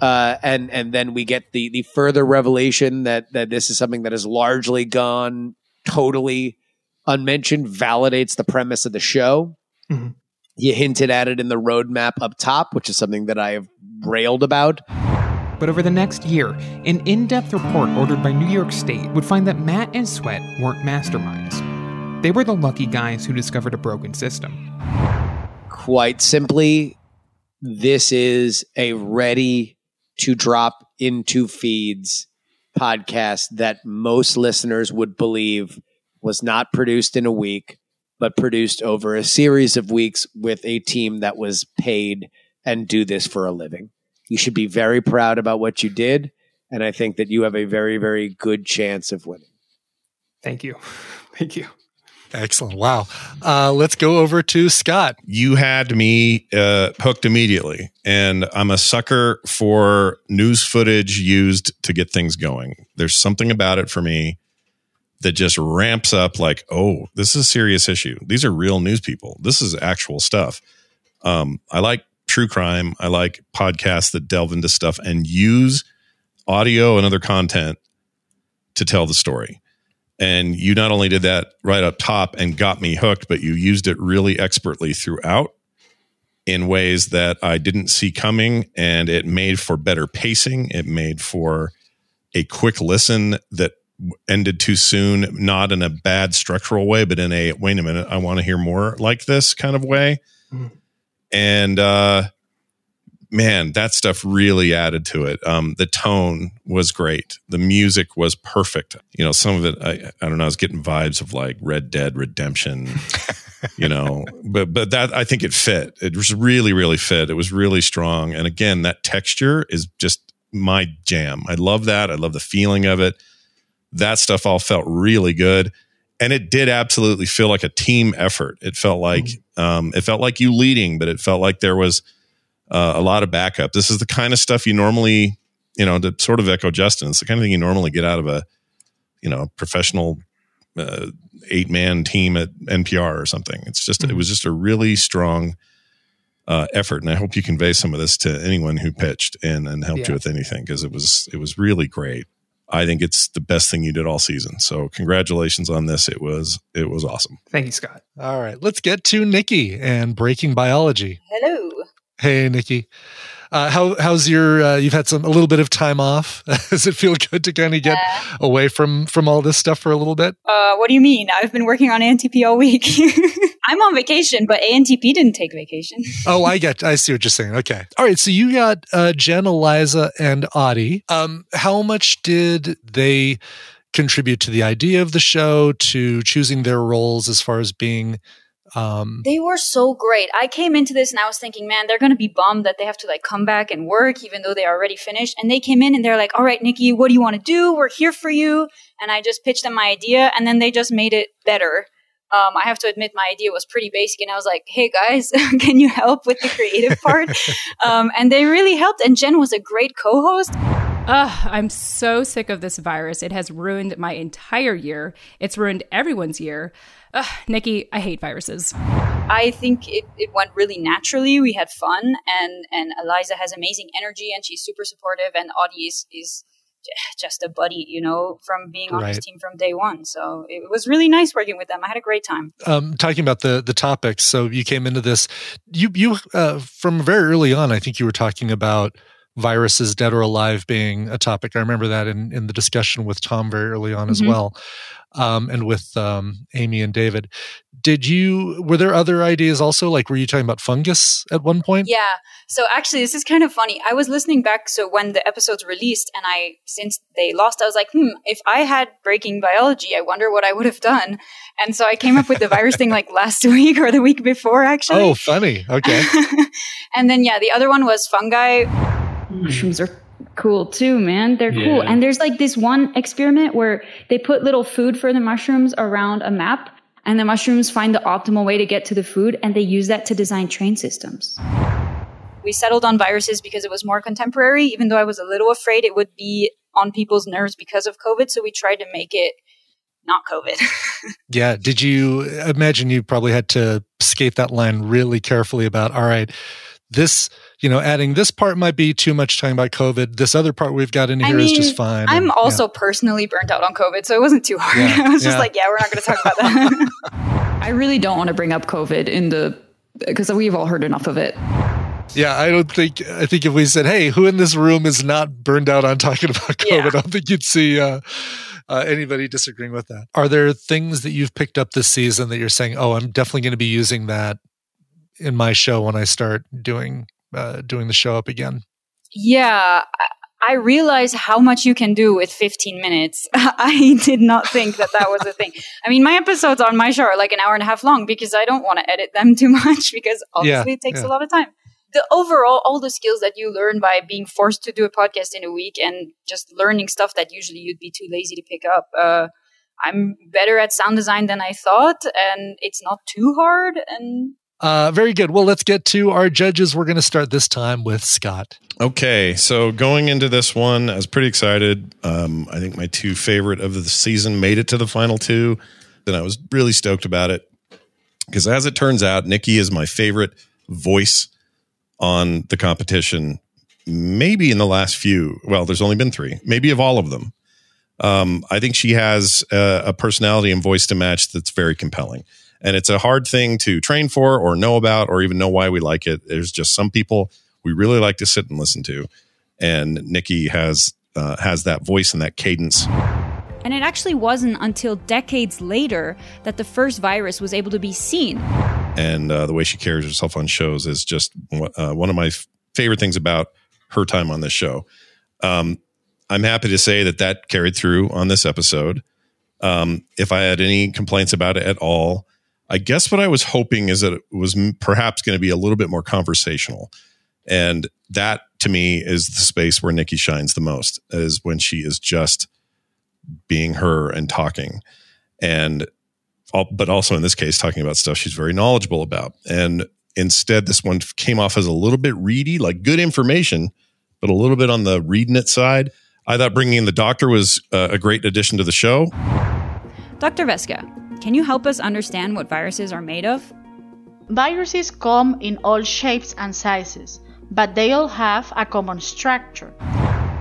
And then we get the further revelation that this is something that has largely gone totally unmentioned, validates the premise of the show. Mm-hmm. You hinted at it in the roadmap up top, which is something that I have railed about. But over the next year, an in-depth report ordered by New York State would find that Matt and Sweat weren't masterminds. They were the lucky guys who discovered a broken system. Quite simply, this is a ready-to-drop into feeds podcast that most listeners would believe was not produced in a week, but produced over a series of weeks with a team that was paid and do this for a living. You should be very proud about what you did, and I think that you have a very, very good chance of winning. Thank you. Thank you. Excellent. Wow. Let's go over to Scott. You had me hooked immediately, and I'm a sucker for news footage used to get things going. There's something about it for me that just ramps up like, oh, this is a serious issue. These are real news people. This is actual stuff. I like true crime. I like podcasts that delve into stuff and use audio and other content to tell the story. And you not only did that right up top and got me hooked, but you used it really expertly throughout in ways that I didn't see coming. And it made for better pacing. It made for a quick listen that ended too soon, not in a bad structural way, but in a, wait a minute, I want to hear more like this kind of way. Mm-hmm. And man, that stuff really added to it. The tone was great. The music was perfect. You know, some of it, I don't know, I was getting vibes of like Red Dead Redemption, you know, but that, I think it fit. It was really, really fit. It was really strong. And again, that texture is just my jam. I love that. I love the feeling of it. That stuff all felt really good. And it did absolutely feel like a team effort. It felt like you leading, but it felt like there was a lot of backup. This is the kind of stuff you normally, you know, to sort of echo Justin, it's the kind of thing you normally get out of a, you know, professional 8-man team at NPR or something. It's just, it was just a really strong effort. And I hope you convey some of this to anyone who pitched and helped you with anything, because it was really great. I think it's the best thing you did all season. So congratulations on this. It was awesome. Thank you, Scott. All right. Let's get to Nikki and Breaking Biology. Hello. Hey, Nikki. How's your, you've had a little bit of time off. Does it feel good to kind of get away from all this stuff for a little bit? What do you mean? I've been working on ANTP all week. I'm on vacation, but ANTP didn't take vacation. Oh, I see what you're saying. Okay. All right. So you got Jen, Eliza, and Audie. How much did they contribute to the idea of the show, to choosing their roles as far as being... they were so great. I came into this and I was thinking, man, they're going to be bummed that they have to like come back and work even though they are already finished. And they came in and they're like, all right, Nikki, what do you want to do? We're here for you. And I just pitched them my idea and then they just made it better. I have to admit my idea was pretty basic, and I was like, hey guys, can you help with the creative part? And they really helped, and Jen was a great co-host. I'm so sick of this virus. It has ruined my entire year. It's ruined everyone's year. Nikki, I hate viruses. I think it went really naturally. We had fun, and Eliza has amazing energy, and she's super supportive, and Audie is just a buddy, you know, from being on his team from day one. So it was really nice working with them. I had a great time. Talking about the topics, so you came into this, you from very early on, I think you were talking about viruses, dead or alive, being a topic. I remember that in the discussion with Tom very early on as well, and with Amy and David. Were there other ideas also? Like, were you talking about fungus at one point? Yeah. So actually, this is kind of funny. I was listening back. So when the episodes released, and since they lost, I was like, if I had Breaking Biology, I wonder what I would have done. And so I came up with the virus thing like last week or the week before, actually. Oh, funny. Okay. And then, yeah, the other one was fungi. Mushrooms are cool too, man. They're cool. And there's like this one experiment where they put little food for the mushrooms around a map, and the mushrooms find the optimal way to get to the food, and they use that to design train systems. We settled on viruses because it was more contemporary, even though I was a little afraid it would be on people's nerves because of COVID. So we tried to make it not COVID. Yeah. Did you imagine you probably had to skate that line really carefully about, all right, this, you know, adding this part might be too much talking about COVID. This other part we've got in here is just fine. I'm also personally burnt out on COVID, so it wasn't too hard. I was just like, we're not going to talk about that. I really don't want to bring up COVID because we've all heard enough of it. Yeah, I think if we said, hey, who in this room is not burned out on talking about COVID? Yeah. I don't think you'd see anybody disagreeing with that. Are there things that you've picked up this season that you're saying, oh, I'm definitely going to be using that in my show when I start doing the show up again? Yeah, I realize how much you can do with 15 minutes. I did not think that was a thing. I mean, my episodes on my show are like an hour and a half long because I don't want to edit them too much because obviously it takes a lot of time. The overall, all the skills that you learn by being forced to do a podcast in a week and just learning stuff that usually you'd be too lazy to pick up. I'm better at sound design than I thought, and it's not too hard. And very good. Well, let's get to our judges. We're going to start this time with Scott. Okay. So going into this one, I was pretty excited. I think my two favorite of the season made it to the final two. Then I was really stoked about it because, as it turns out, Nikki is my favorite voice on the competition, maybe in the last few. Well, there's only been three, maybe of all of them. I think she has a personality and voice to match that's very compelling. And it's a hard thing to train for or know about or even know why we like it. There's just some people we really like to sit and listen to. And Nikki has that voice and that cadence. And it actually wasn't until decades later that the first virus was able to be seen. And the way she carries herself on shows is just one of my favorite things about her time on this show. I'm happy to say that carried through on this episode. If I had any complaints about it at all, I guess what I was hoping is that it was perhaps going to be a little bit more conversational. And that, to me, is the space where Nikki shines the most, is when she is just being her and talking. But also in this case, talking about stuff she's very knowledgeable about. And instead, this one came off as a little bit reedy, like good information, but a little bit on the reading it side. I thought bringing in the doctor was a great addition to the show. Dr. Vesca, can you help us understand what viruses are made of? Viruses come in all shapes and sizes, but they all have a common structure.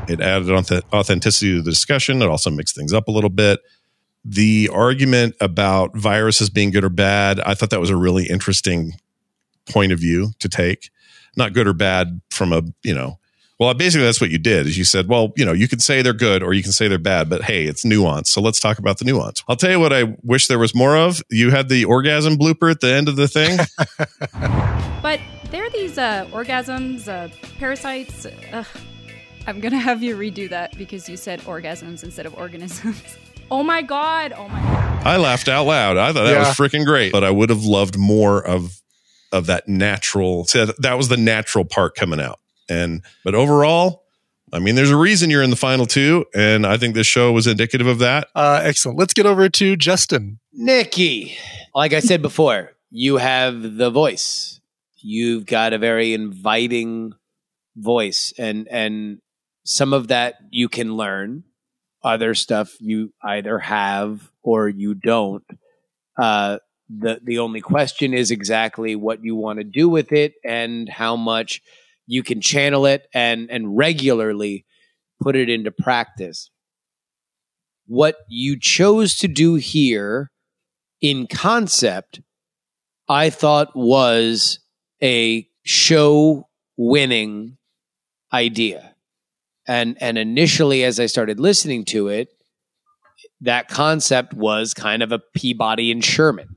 It added authenticity to the discussion. It also mixed things up a little bit. The argument about viruses being good or bad, I thought that was a really interesting point of view to take. Not good or bad from well, basically that's what you did, is you said, well, you know, you can say they're good or you can say they're bad, but hey, it's nuance. So let's talk about the nuance. I'll tell you what I wish there was more of. You had the orgasm blooper at the end of the thing. But there are these orgasms, parasites. I'm going to have you redo that because you said orgasms instead of organisms. Oh my God. I laughed out loud. I thought that was freaking great. But I would have loved more of that natural. That was the natural part coming out. But overall, I mean, there's a reason you're in the final two, and I think this show was indicative of that. Excellent. Let's get over to Justin. Nikki, like I said before, you have the voice. You've got a very inviting voice, and some of that you can learn. Other stuff you either have or you don't. The only question is exactly what you want to do with it and how much you can channel it and regularly put it into practice. What you chose to do here in concept, I thought was a show-winning idea. And initially, as I started listening to it, that concept was kind of a Peabody and Sherman.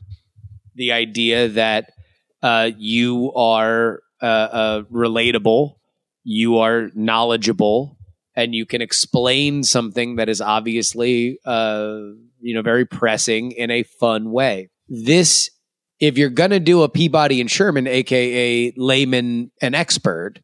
The idea that you are relatable, you are knowledgeable, and you can explain something that is obviously, very pressing in a fun way. This, if you're going to do a Peabody and Sherman, a.k.a. layman and expert,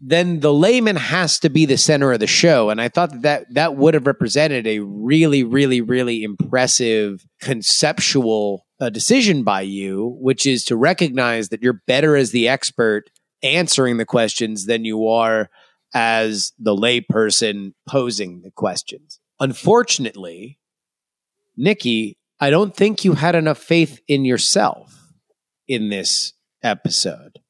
then the layman has to be the center of the show. And I thought that would have represented a really, really, really impressive conceptual decision by you, which is to recognize that you're better as the expert answering the questions than you are as the layperson posing the questions. Unfortunately, Nikki, I don't think you had enough faith in yourself in this episode.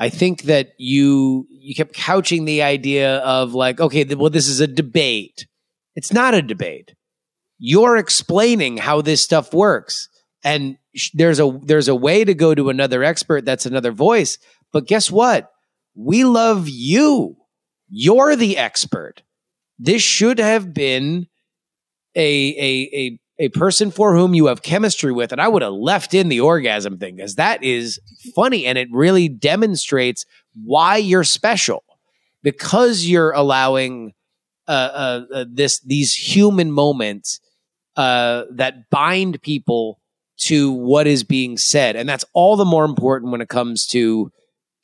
I think that you kept couching the idea of like, okay, well, this is a debate. It's not a debate. You're explaining how this stuff works. And there's a way to go to another expert. That's another voice. But guess what? We love you. You're the expert. This should have been a person for whom you have chemistry with. And I would have left in the orgasm thing because that is funny. And it really demonstrates why you're special, because you're allowing these human moments that bind people to what is being said. And that's all the more important when it comes to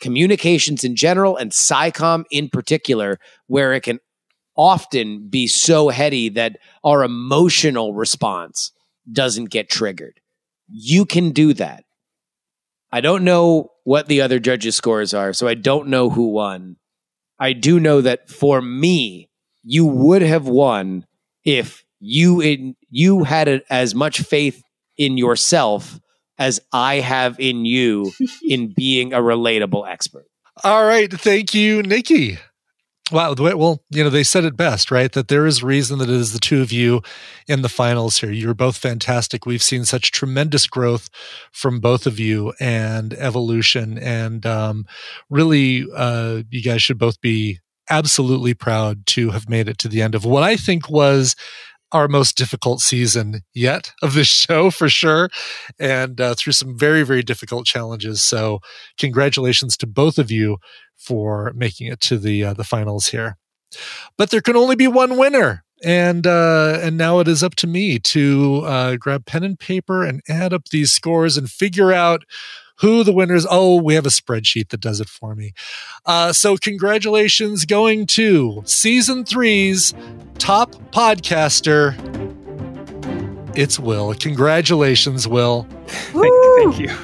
communications in general and SciComm in particular, where it can often be so heady that our emotional response doesn't get triggered. You can do that. I don't know what the other judges' scores are, so I don't know who won. I do know that for me, you would have won if you had as much faith in yourself as I have in you in being a relatable expert. All right. Thank you, Nikki. Wow. Well, they said it best, right? That there is reason that it is the two of you in the finals here. You're both fantastic. We've seen such tremendous growth from both of you and evolution. And really, you guys should both be absolutely proud to have made it to the end of what I think was our most difficult season yet of this show, for sure, and through some very, very difficult challenges. So congratulations to both of you for making it to the finals here. But there can only be one winner, and now it is up to me to grab pen and paper and add up these scores and figure out who the winners. Oh, we have a spreadsheet that does it for me. So congratulations going to Season 3's top podcaster. It's Will. Congratulations, Will. Thank you.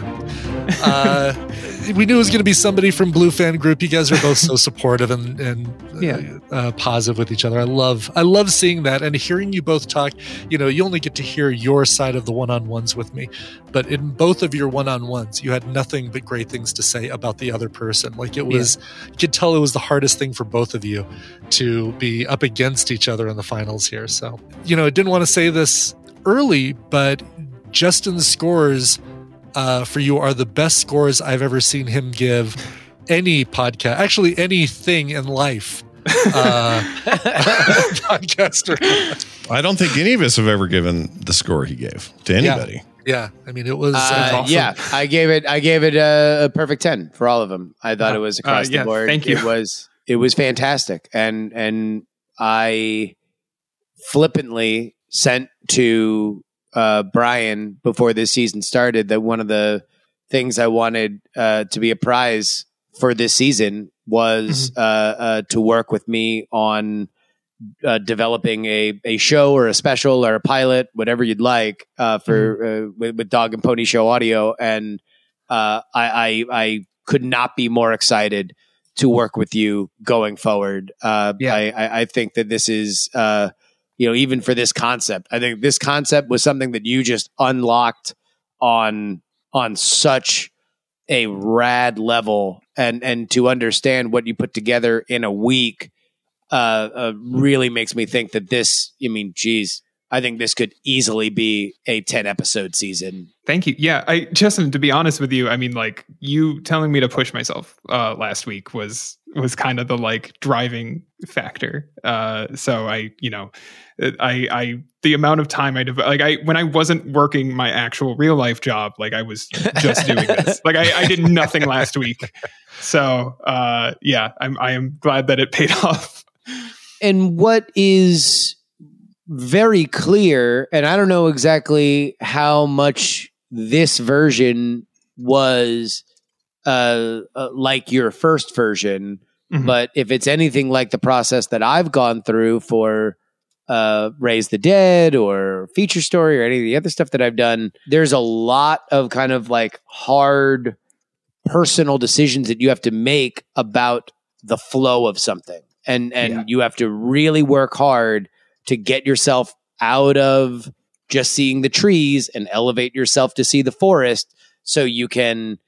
We knew it was going to be somebody from Blue Fan Group. You guys are both so supportive and positive with each other. I love seeing that and hearing you both talk. You only get to hear your side of the one-on-ones with me, but in both of your one-on-ones, you had nothing but great things to say about the other person. Like it was, you could tell it was the hardest thing for both of you to be up against each other in the finals here. So, I didn't want to say this early, but Justin's scores for you are the best scores I've ever seen him give any podcast, actually anything in life. Podcaster. I don't think any of us have ever given the score he gave to anybody. Yeah. I mean, it was awesome. Yeah, I gave it a perfect 10 for all of them. I thought it was across the board. Thank you. It was fantastic. And I flippantly sent to Brian before this season started that one of the things I wanted to be a prize for this season was to work with me on developing a show or a special or a pilot, whatever you'd like, with Dog and Pony Show Audio. And I could not be more excited to work with you going forward. I think that this is, even for this concept, I think this concept was something that you just unlocked on such a rad level, and to understand what you put together in a week really makes me think that this, I think this could easily be a 10-episode season. Thank you. Yeah, Justin, to be honest with you, you telling me to push myself last week was kind of the driving factor. So I the amount of time I when I wasn't working my actual real life job, I was just doing this. I did nothing last week. So I am glad that it paid off. And what is very clear, and I don't know exactly how much this version was like your first version, but if it's anything like the process that I've gone through for Raise the Dead or Feature Story or any of the other stuff that I've done, there's a lot of kind of hard personal decisions that you have to make about the flow of something. And you have to really work hard to get yourself out of just seeing the trees and elevate yourself to see the forest, so you can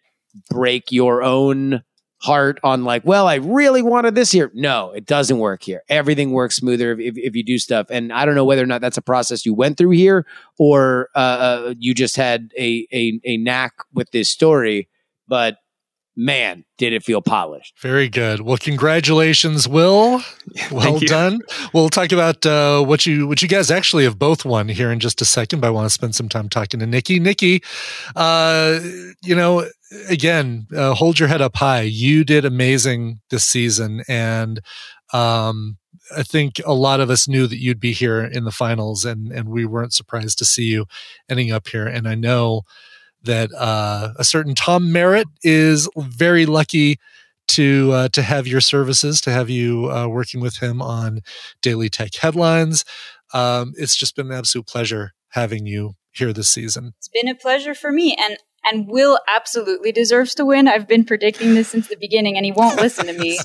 break your own heart on I really wanted this here. No, it doesn't work here. Everything works smoother if you do stuff. And I don't know whether or not that's a process you went through here, or you just had a knack with this story, but man, did it feel polished. Very good. Well, congratulations, Will. Well done. We'll talk about what you guys actually have both won here in just a second, but I want to spend some time talking to Nikki. Nikki, again, hold your head up high. You did amazing this season, and I think a lot of us knew that you'd be here in the finals, and we weren't surprised to see you ending up here. And I know that a certain Tom Merritt is very lucky to have your services, to have you working with him on Daily Tech Headlines. It's just been an absolute pleasure having you here this season. It's been a pleasure for me, and Will absolutely deserves to win. I've been predicting this since the beginning, and he won't listen to me.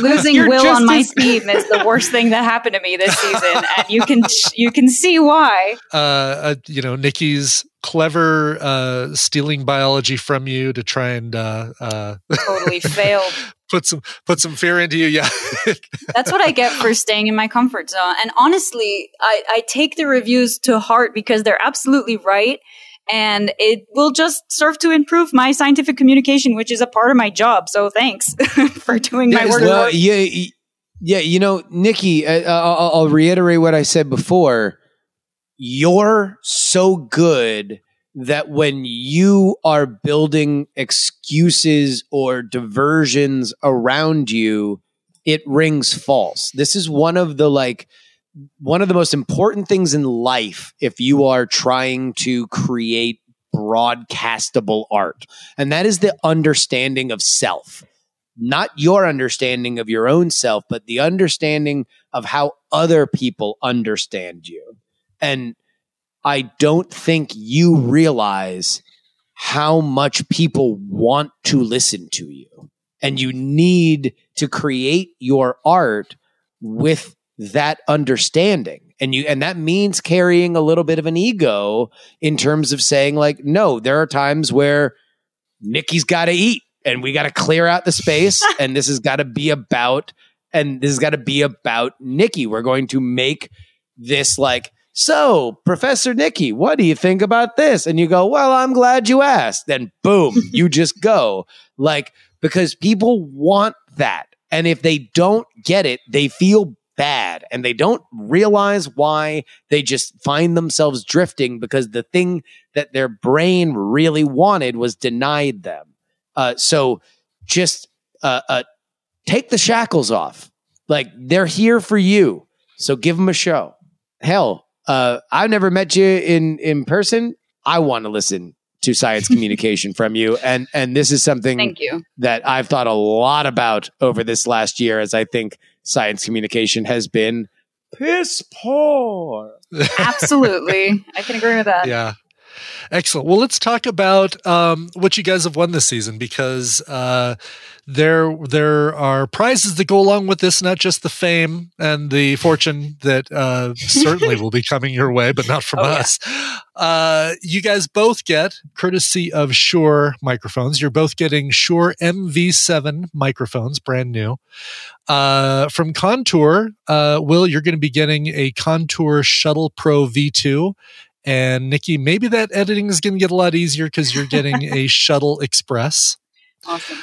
Losing Will on my team is the worst thing that happened to me this season, and you can see why. Nikki's clever stealing biology from you to try and totally failed. Put some fear into you. Yeah, that's what I get for staying in my comfort zone. And honestly, I take the reviews to heart because they're absolutely right. And it will just serve to improve my scientific communication, which is a part of my job. So thanks for doing my work. Well, yeah. Nikki, I'll reiterate what I said before. You're so good that when you are building excuses or diversions around you, it rings false. This is one of the most important things in life if you are trying to create broadcastable art. And that is the understanding of self. Not your understanding of your own self, but the understanding of how other people understand you. And I don't think you realize how much people want to listen to you. And you need to create your art with that understanding, and that means carrying a little bit of an ego in terms of saying no, there are times where Nikki's got to eat and we got to clear out the space and this has got to be about Nikki. We're going to make this so Professor Nikki, what do you think about this? And you go, well, I'm glad you asked. Then boom, you just go because people want that. And if they don't get it, they feel bad, and they don't realize why. They just find themselves drifting because the thing that their brain really wanted was denied them. So just take the shackles off. They're here for you. So give them a show. Hell, I've never met you in person. I want to listen to science communication from you. And this is something that I've thought a lot about over this last year, as I think science communication has been piss poor. Absolutely. I can agree with that. Yeah. Excellent. Well, let's talk about what you guys have won this season, because there are prizes that go along with this, not just the fame and the fortune that certainly will be coming your way, but not from us. Yeah. You guys both get, courtesy of Shure microphones, you're both getting Shure MV7 microphones, brand new. From Contour, Will, you're going to be getting a Contour Shuttle Pro V2. And Nikki, maybe that editing is going to get a lot easier because you're getting a Shuttle Express. Awesome.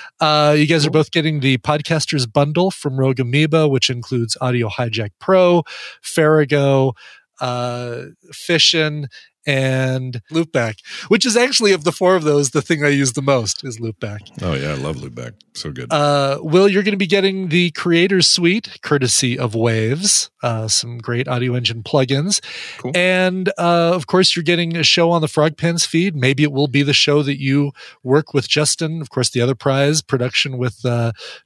You guys are both getting the Podcasters Bundle from Rogue Amoeba, which includes Audio Hijack Pro, Farrago, Fission, and Loopback, which is actually, of the four of those, the thing I use the most is Loopback. Oh, yeah. I love Loopback. So good. Will, you're going to be getting the Creator Suite, courtesy of Waves, some great Audio Engine plugins. Cool. And, of course, you're getting a show on the Frogpants feed. Maybe it will be the show that you work with Justin. Of course, the other prize, production with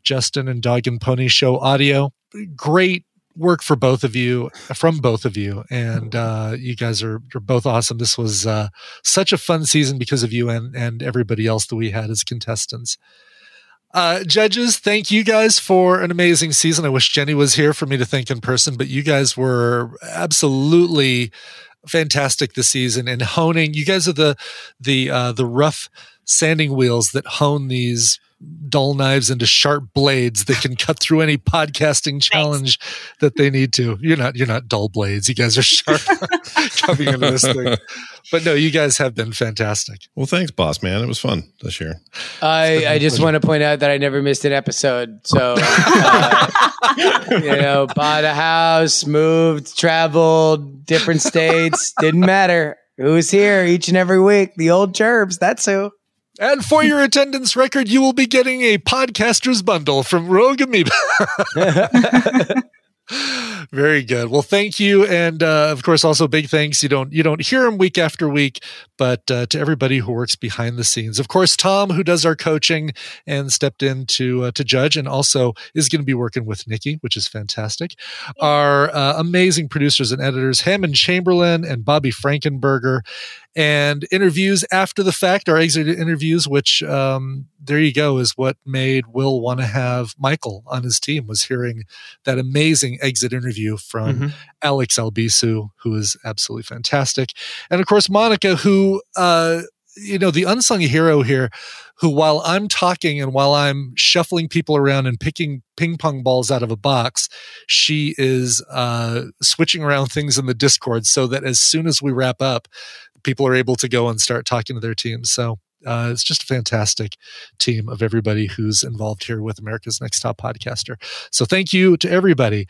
Justin and Dog and Pony Show Audio. Great work for both of you, from both of you, and you guys are both awesome. This was such a fun season because of you and everybody else that we had as contestants. Judges, thank you guys for an amazing season. I wish Jenny was here for me to thank in person, but you guys were absolutely fantastic this season and honing. You guys are the rough sanding wheels that hone these dull knives into sharp blades that can cut through any podcasting challenge that they need to. You're not dull blades. You guys are sharp coming into this thing. But no, you guys have been fantastic. Well, thanks, boss man. It was fun this year. I just want to point out that I never missed an episode. So, bought a house, moved, traveled, different states. Didn't matter. Who's here each and every week? The old Gerbs. That's who. And for your attendance record, you will be getting a Podcasters Bundle from Rogue Amoeba. Very good. Well, thank you. And, of course, also big thanks. You don't hear them week after week, but to everybody who works behind the scenes. Of course, Tom, who does our coaching and stepped in to judge and also is going to be working with Nikki, which is fantastic. Our amazing producers and editors, Hammond Chamberlain and Bobby Frankenberger. And interviews after the fact, our exit interviews, which there you go, is what made Will want to have Michael on his team, was hearing that amazing exit interview from Alex Albisu, who is absolutely fantastic. And, of course, Monica, who, the unsung hero here, who while I'm talking and while I'm shuffling people around and picking ping pong balls out of a box, she is switching around things in the Discord so that as soon as we wrap up, people are able to go and start talking to their teams. So it's just a fantastic team of everybody who's involved here with America's Next Top Podcaster. So thank you to everybody.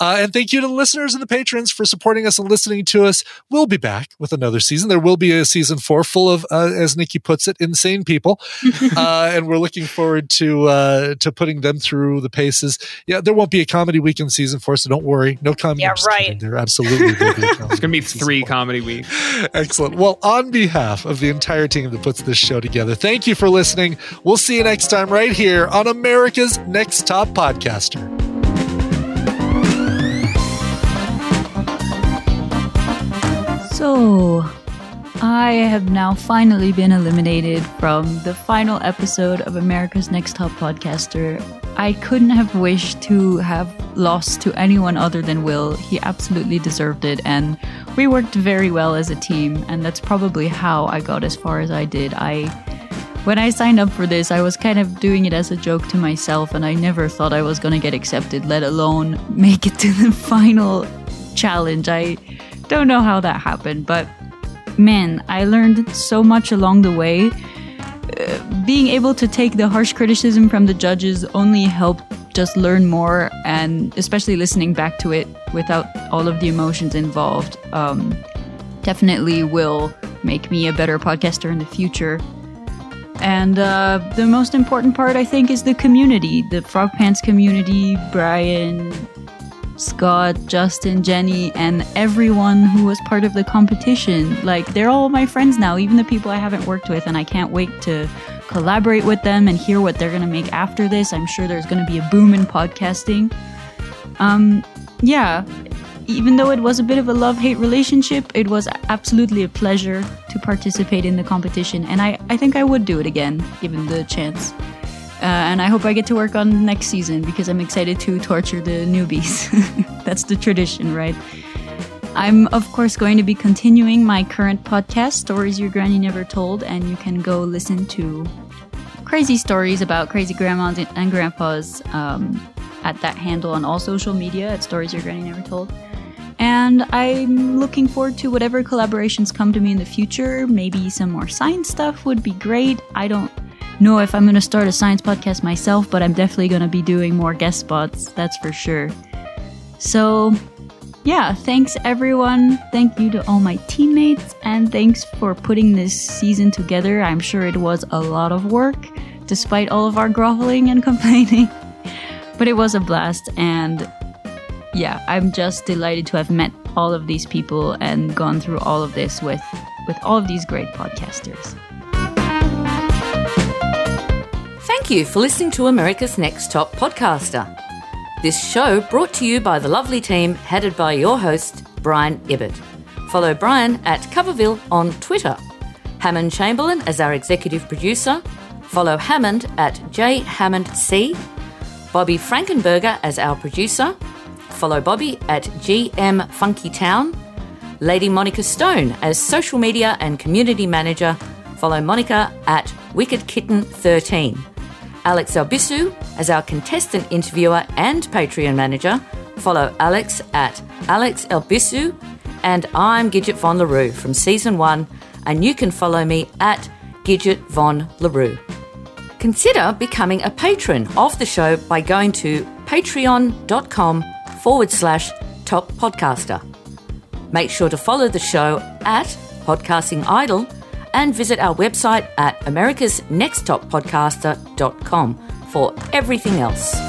And thank you to the listeners and the patrons for supporting us and listening to us. We'll be back with another season. There will be a season 4 full of, as Nikki puts it, insane people. And we're looking forward to putting them through the paces. Yeah, there won't be a comedy week in season 4, so don't worry. No comedy. Yeah, right. There absolutely will be a comedy. It's going to be 3 comedy weeks. Excellent. Well, on behalf of the entire team that puts this show together, thank you for listening. We'll see you next time right here on America's Next Top Podcaster. So, I have now finally been eliminated from the final episode of America's Next Top Podcaster. I couldn't have wished to have lost to anyone other than Will. He absolutely deserved it, and we worked very well as a team, and that's probably how I got as far as I did. When I signed up for this, I was kind of doing it as a joke to myself, and I never thought I was going to get accepted, let alone make it to the final challenge. I don't know how that happened, but man, I learned so much along the way. Being able to take the harsh criticism from the judges only helped just learn more, and especially listening back to it without all of the emotions involved definitely will make me a better podcaster in the future. And the most important part, I think, is the community, the Frogpants community, Brian, Scott, Justin, Jenny, and everyone who was part of the competition. Like, they're all my friends now, even the people I haven't worked with, and I can't wait to collaborate with them and hear what they're going to make after this. I'm sure there's going to be a boom in podcasting. Yeah, Even though it was a bit of a love-hate relationship, it was absolutely a pleasure to participate in the competition. And I think I would do it again, given the chance. And I hope I get to work on next season, because I'm excited to torture the newbies. That's the tradition, right? I'm, of course, going to be continuing my current podcast, Stories Your Granny Never Told, and you can go listen to crazy stories about crazy grandmas and grandpas at that handle on all social media at Stories Your Granny Never Told. And I'm looking forward to whatever collaborations come to me in the future. Maybe some more science stuff would be great. I don't know if I'm going to start a science podcast myself, but I'm definitely going to be doing more guest spots. That's for sure. So, yeah, thanks everyone. Thank you to all my teammates, and thanks for putting this season together. I'm sure it was a lot of work, despite all of our groveling and complaining. But it was a blast, and yeah, I'm just delighted to have met all of these people and gone through all of this with all of these great podcasters. Thank you for listening to America's Next Top Podcaster. This show brought to you by the lovely team headed by your host, Brian Ibbot. Follow Brian at Coverville on Twitter. Hammond Chamberlain as our executive producer. Follow Hammond at jhammondc. Bobby Frankenberger as our producer. Follow Bobby at GM Funky Town. Lady Monica Stone as social media and community manager. Follow Monica at Wicked Kitten 13. Alex Albisu as our contestant interviewer and Patreon manager. Follow Alex at Alex Albisu. And I'm Gidget Von LaRue from Season 1, and you can follow me at Gidget Von LaRue. Consider becoming a patron of the show by going to patreon.com/toppodcaster. Make sure to follow the show at Podcasting Idol and visit our website at americasnexttopodcaster.com for everything else.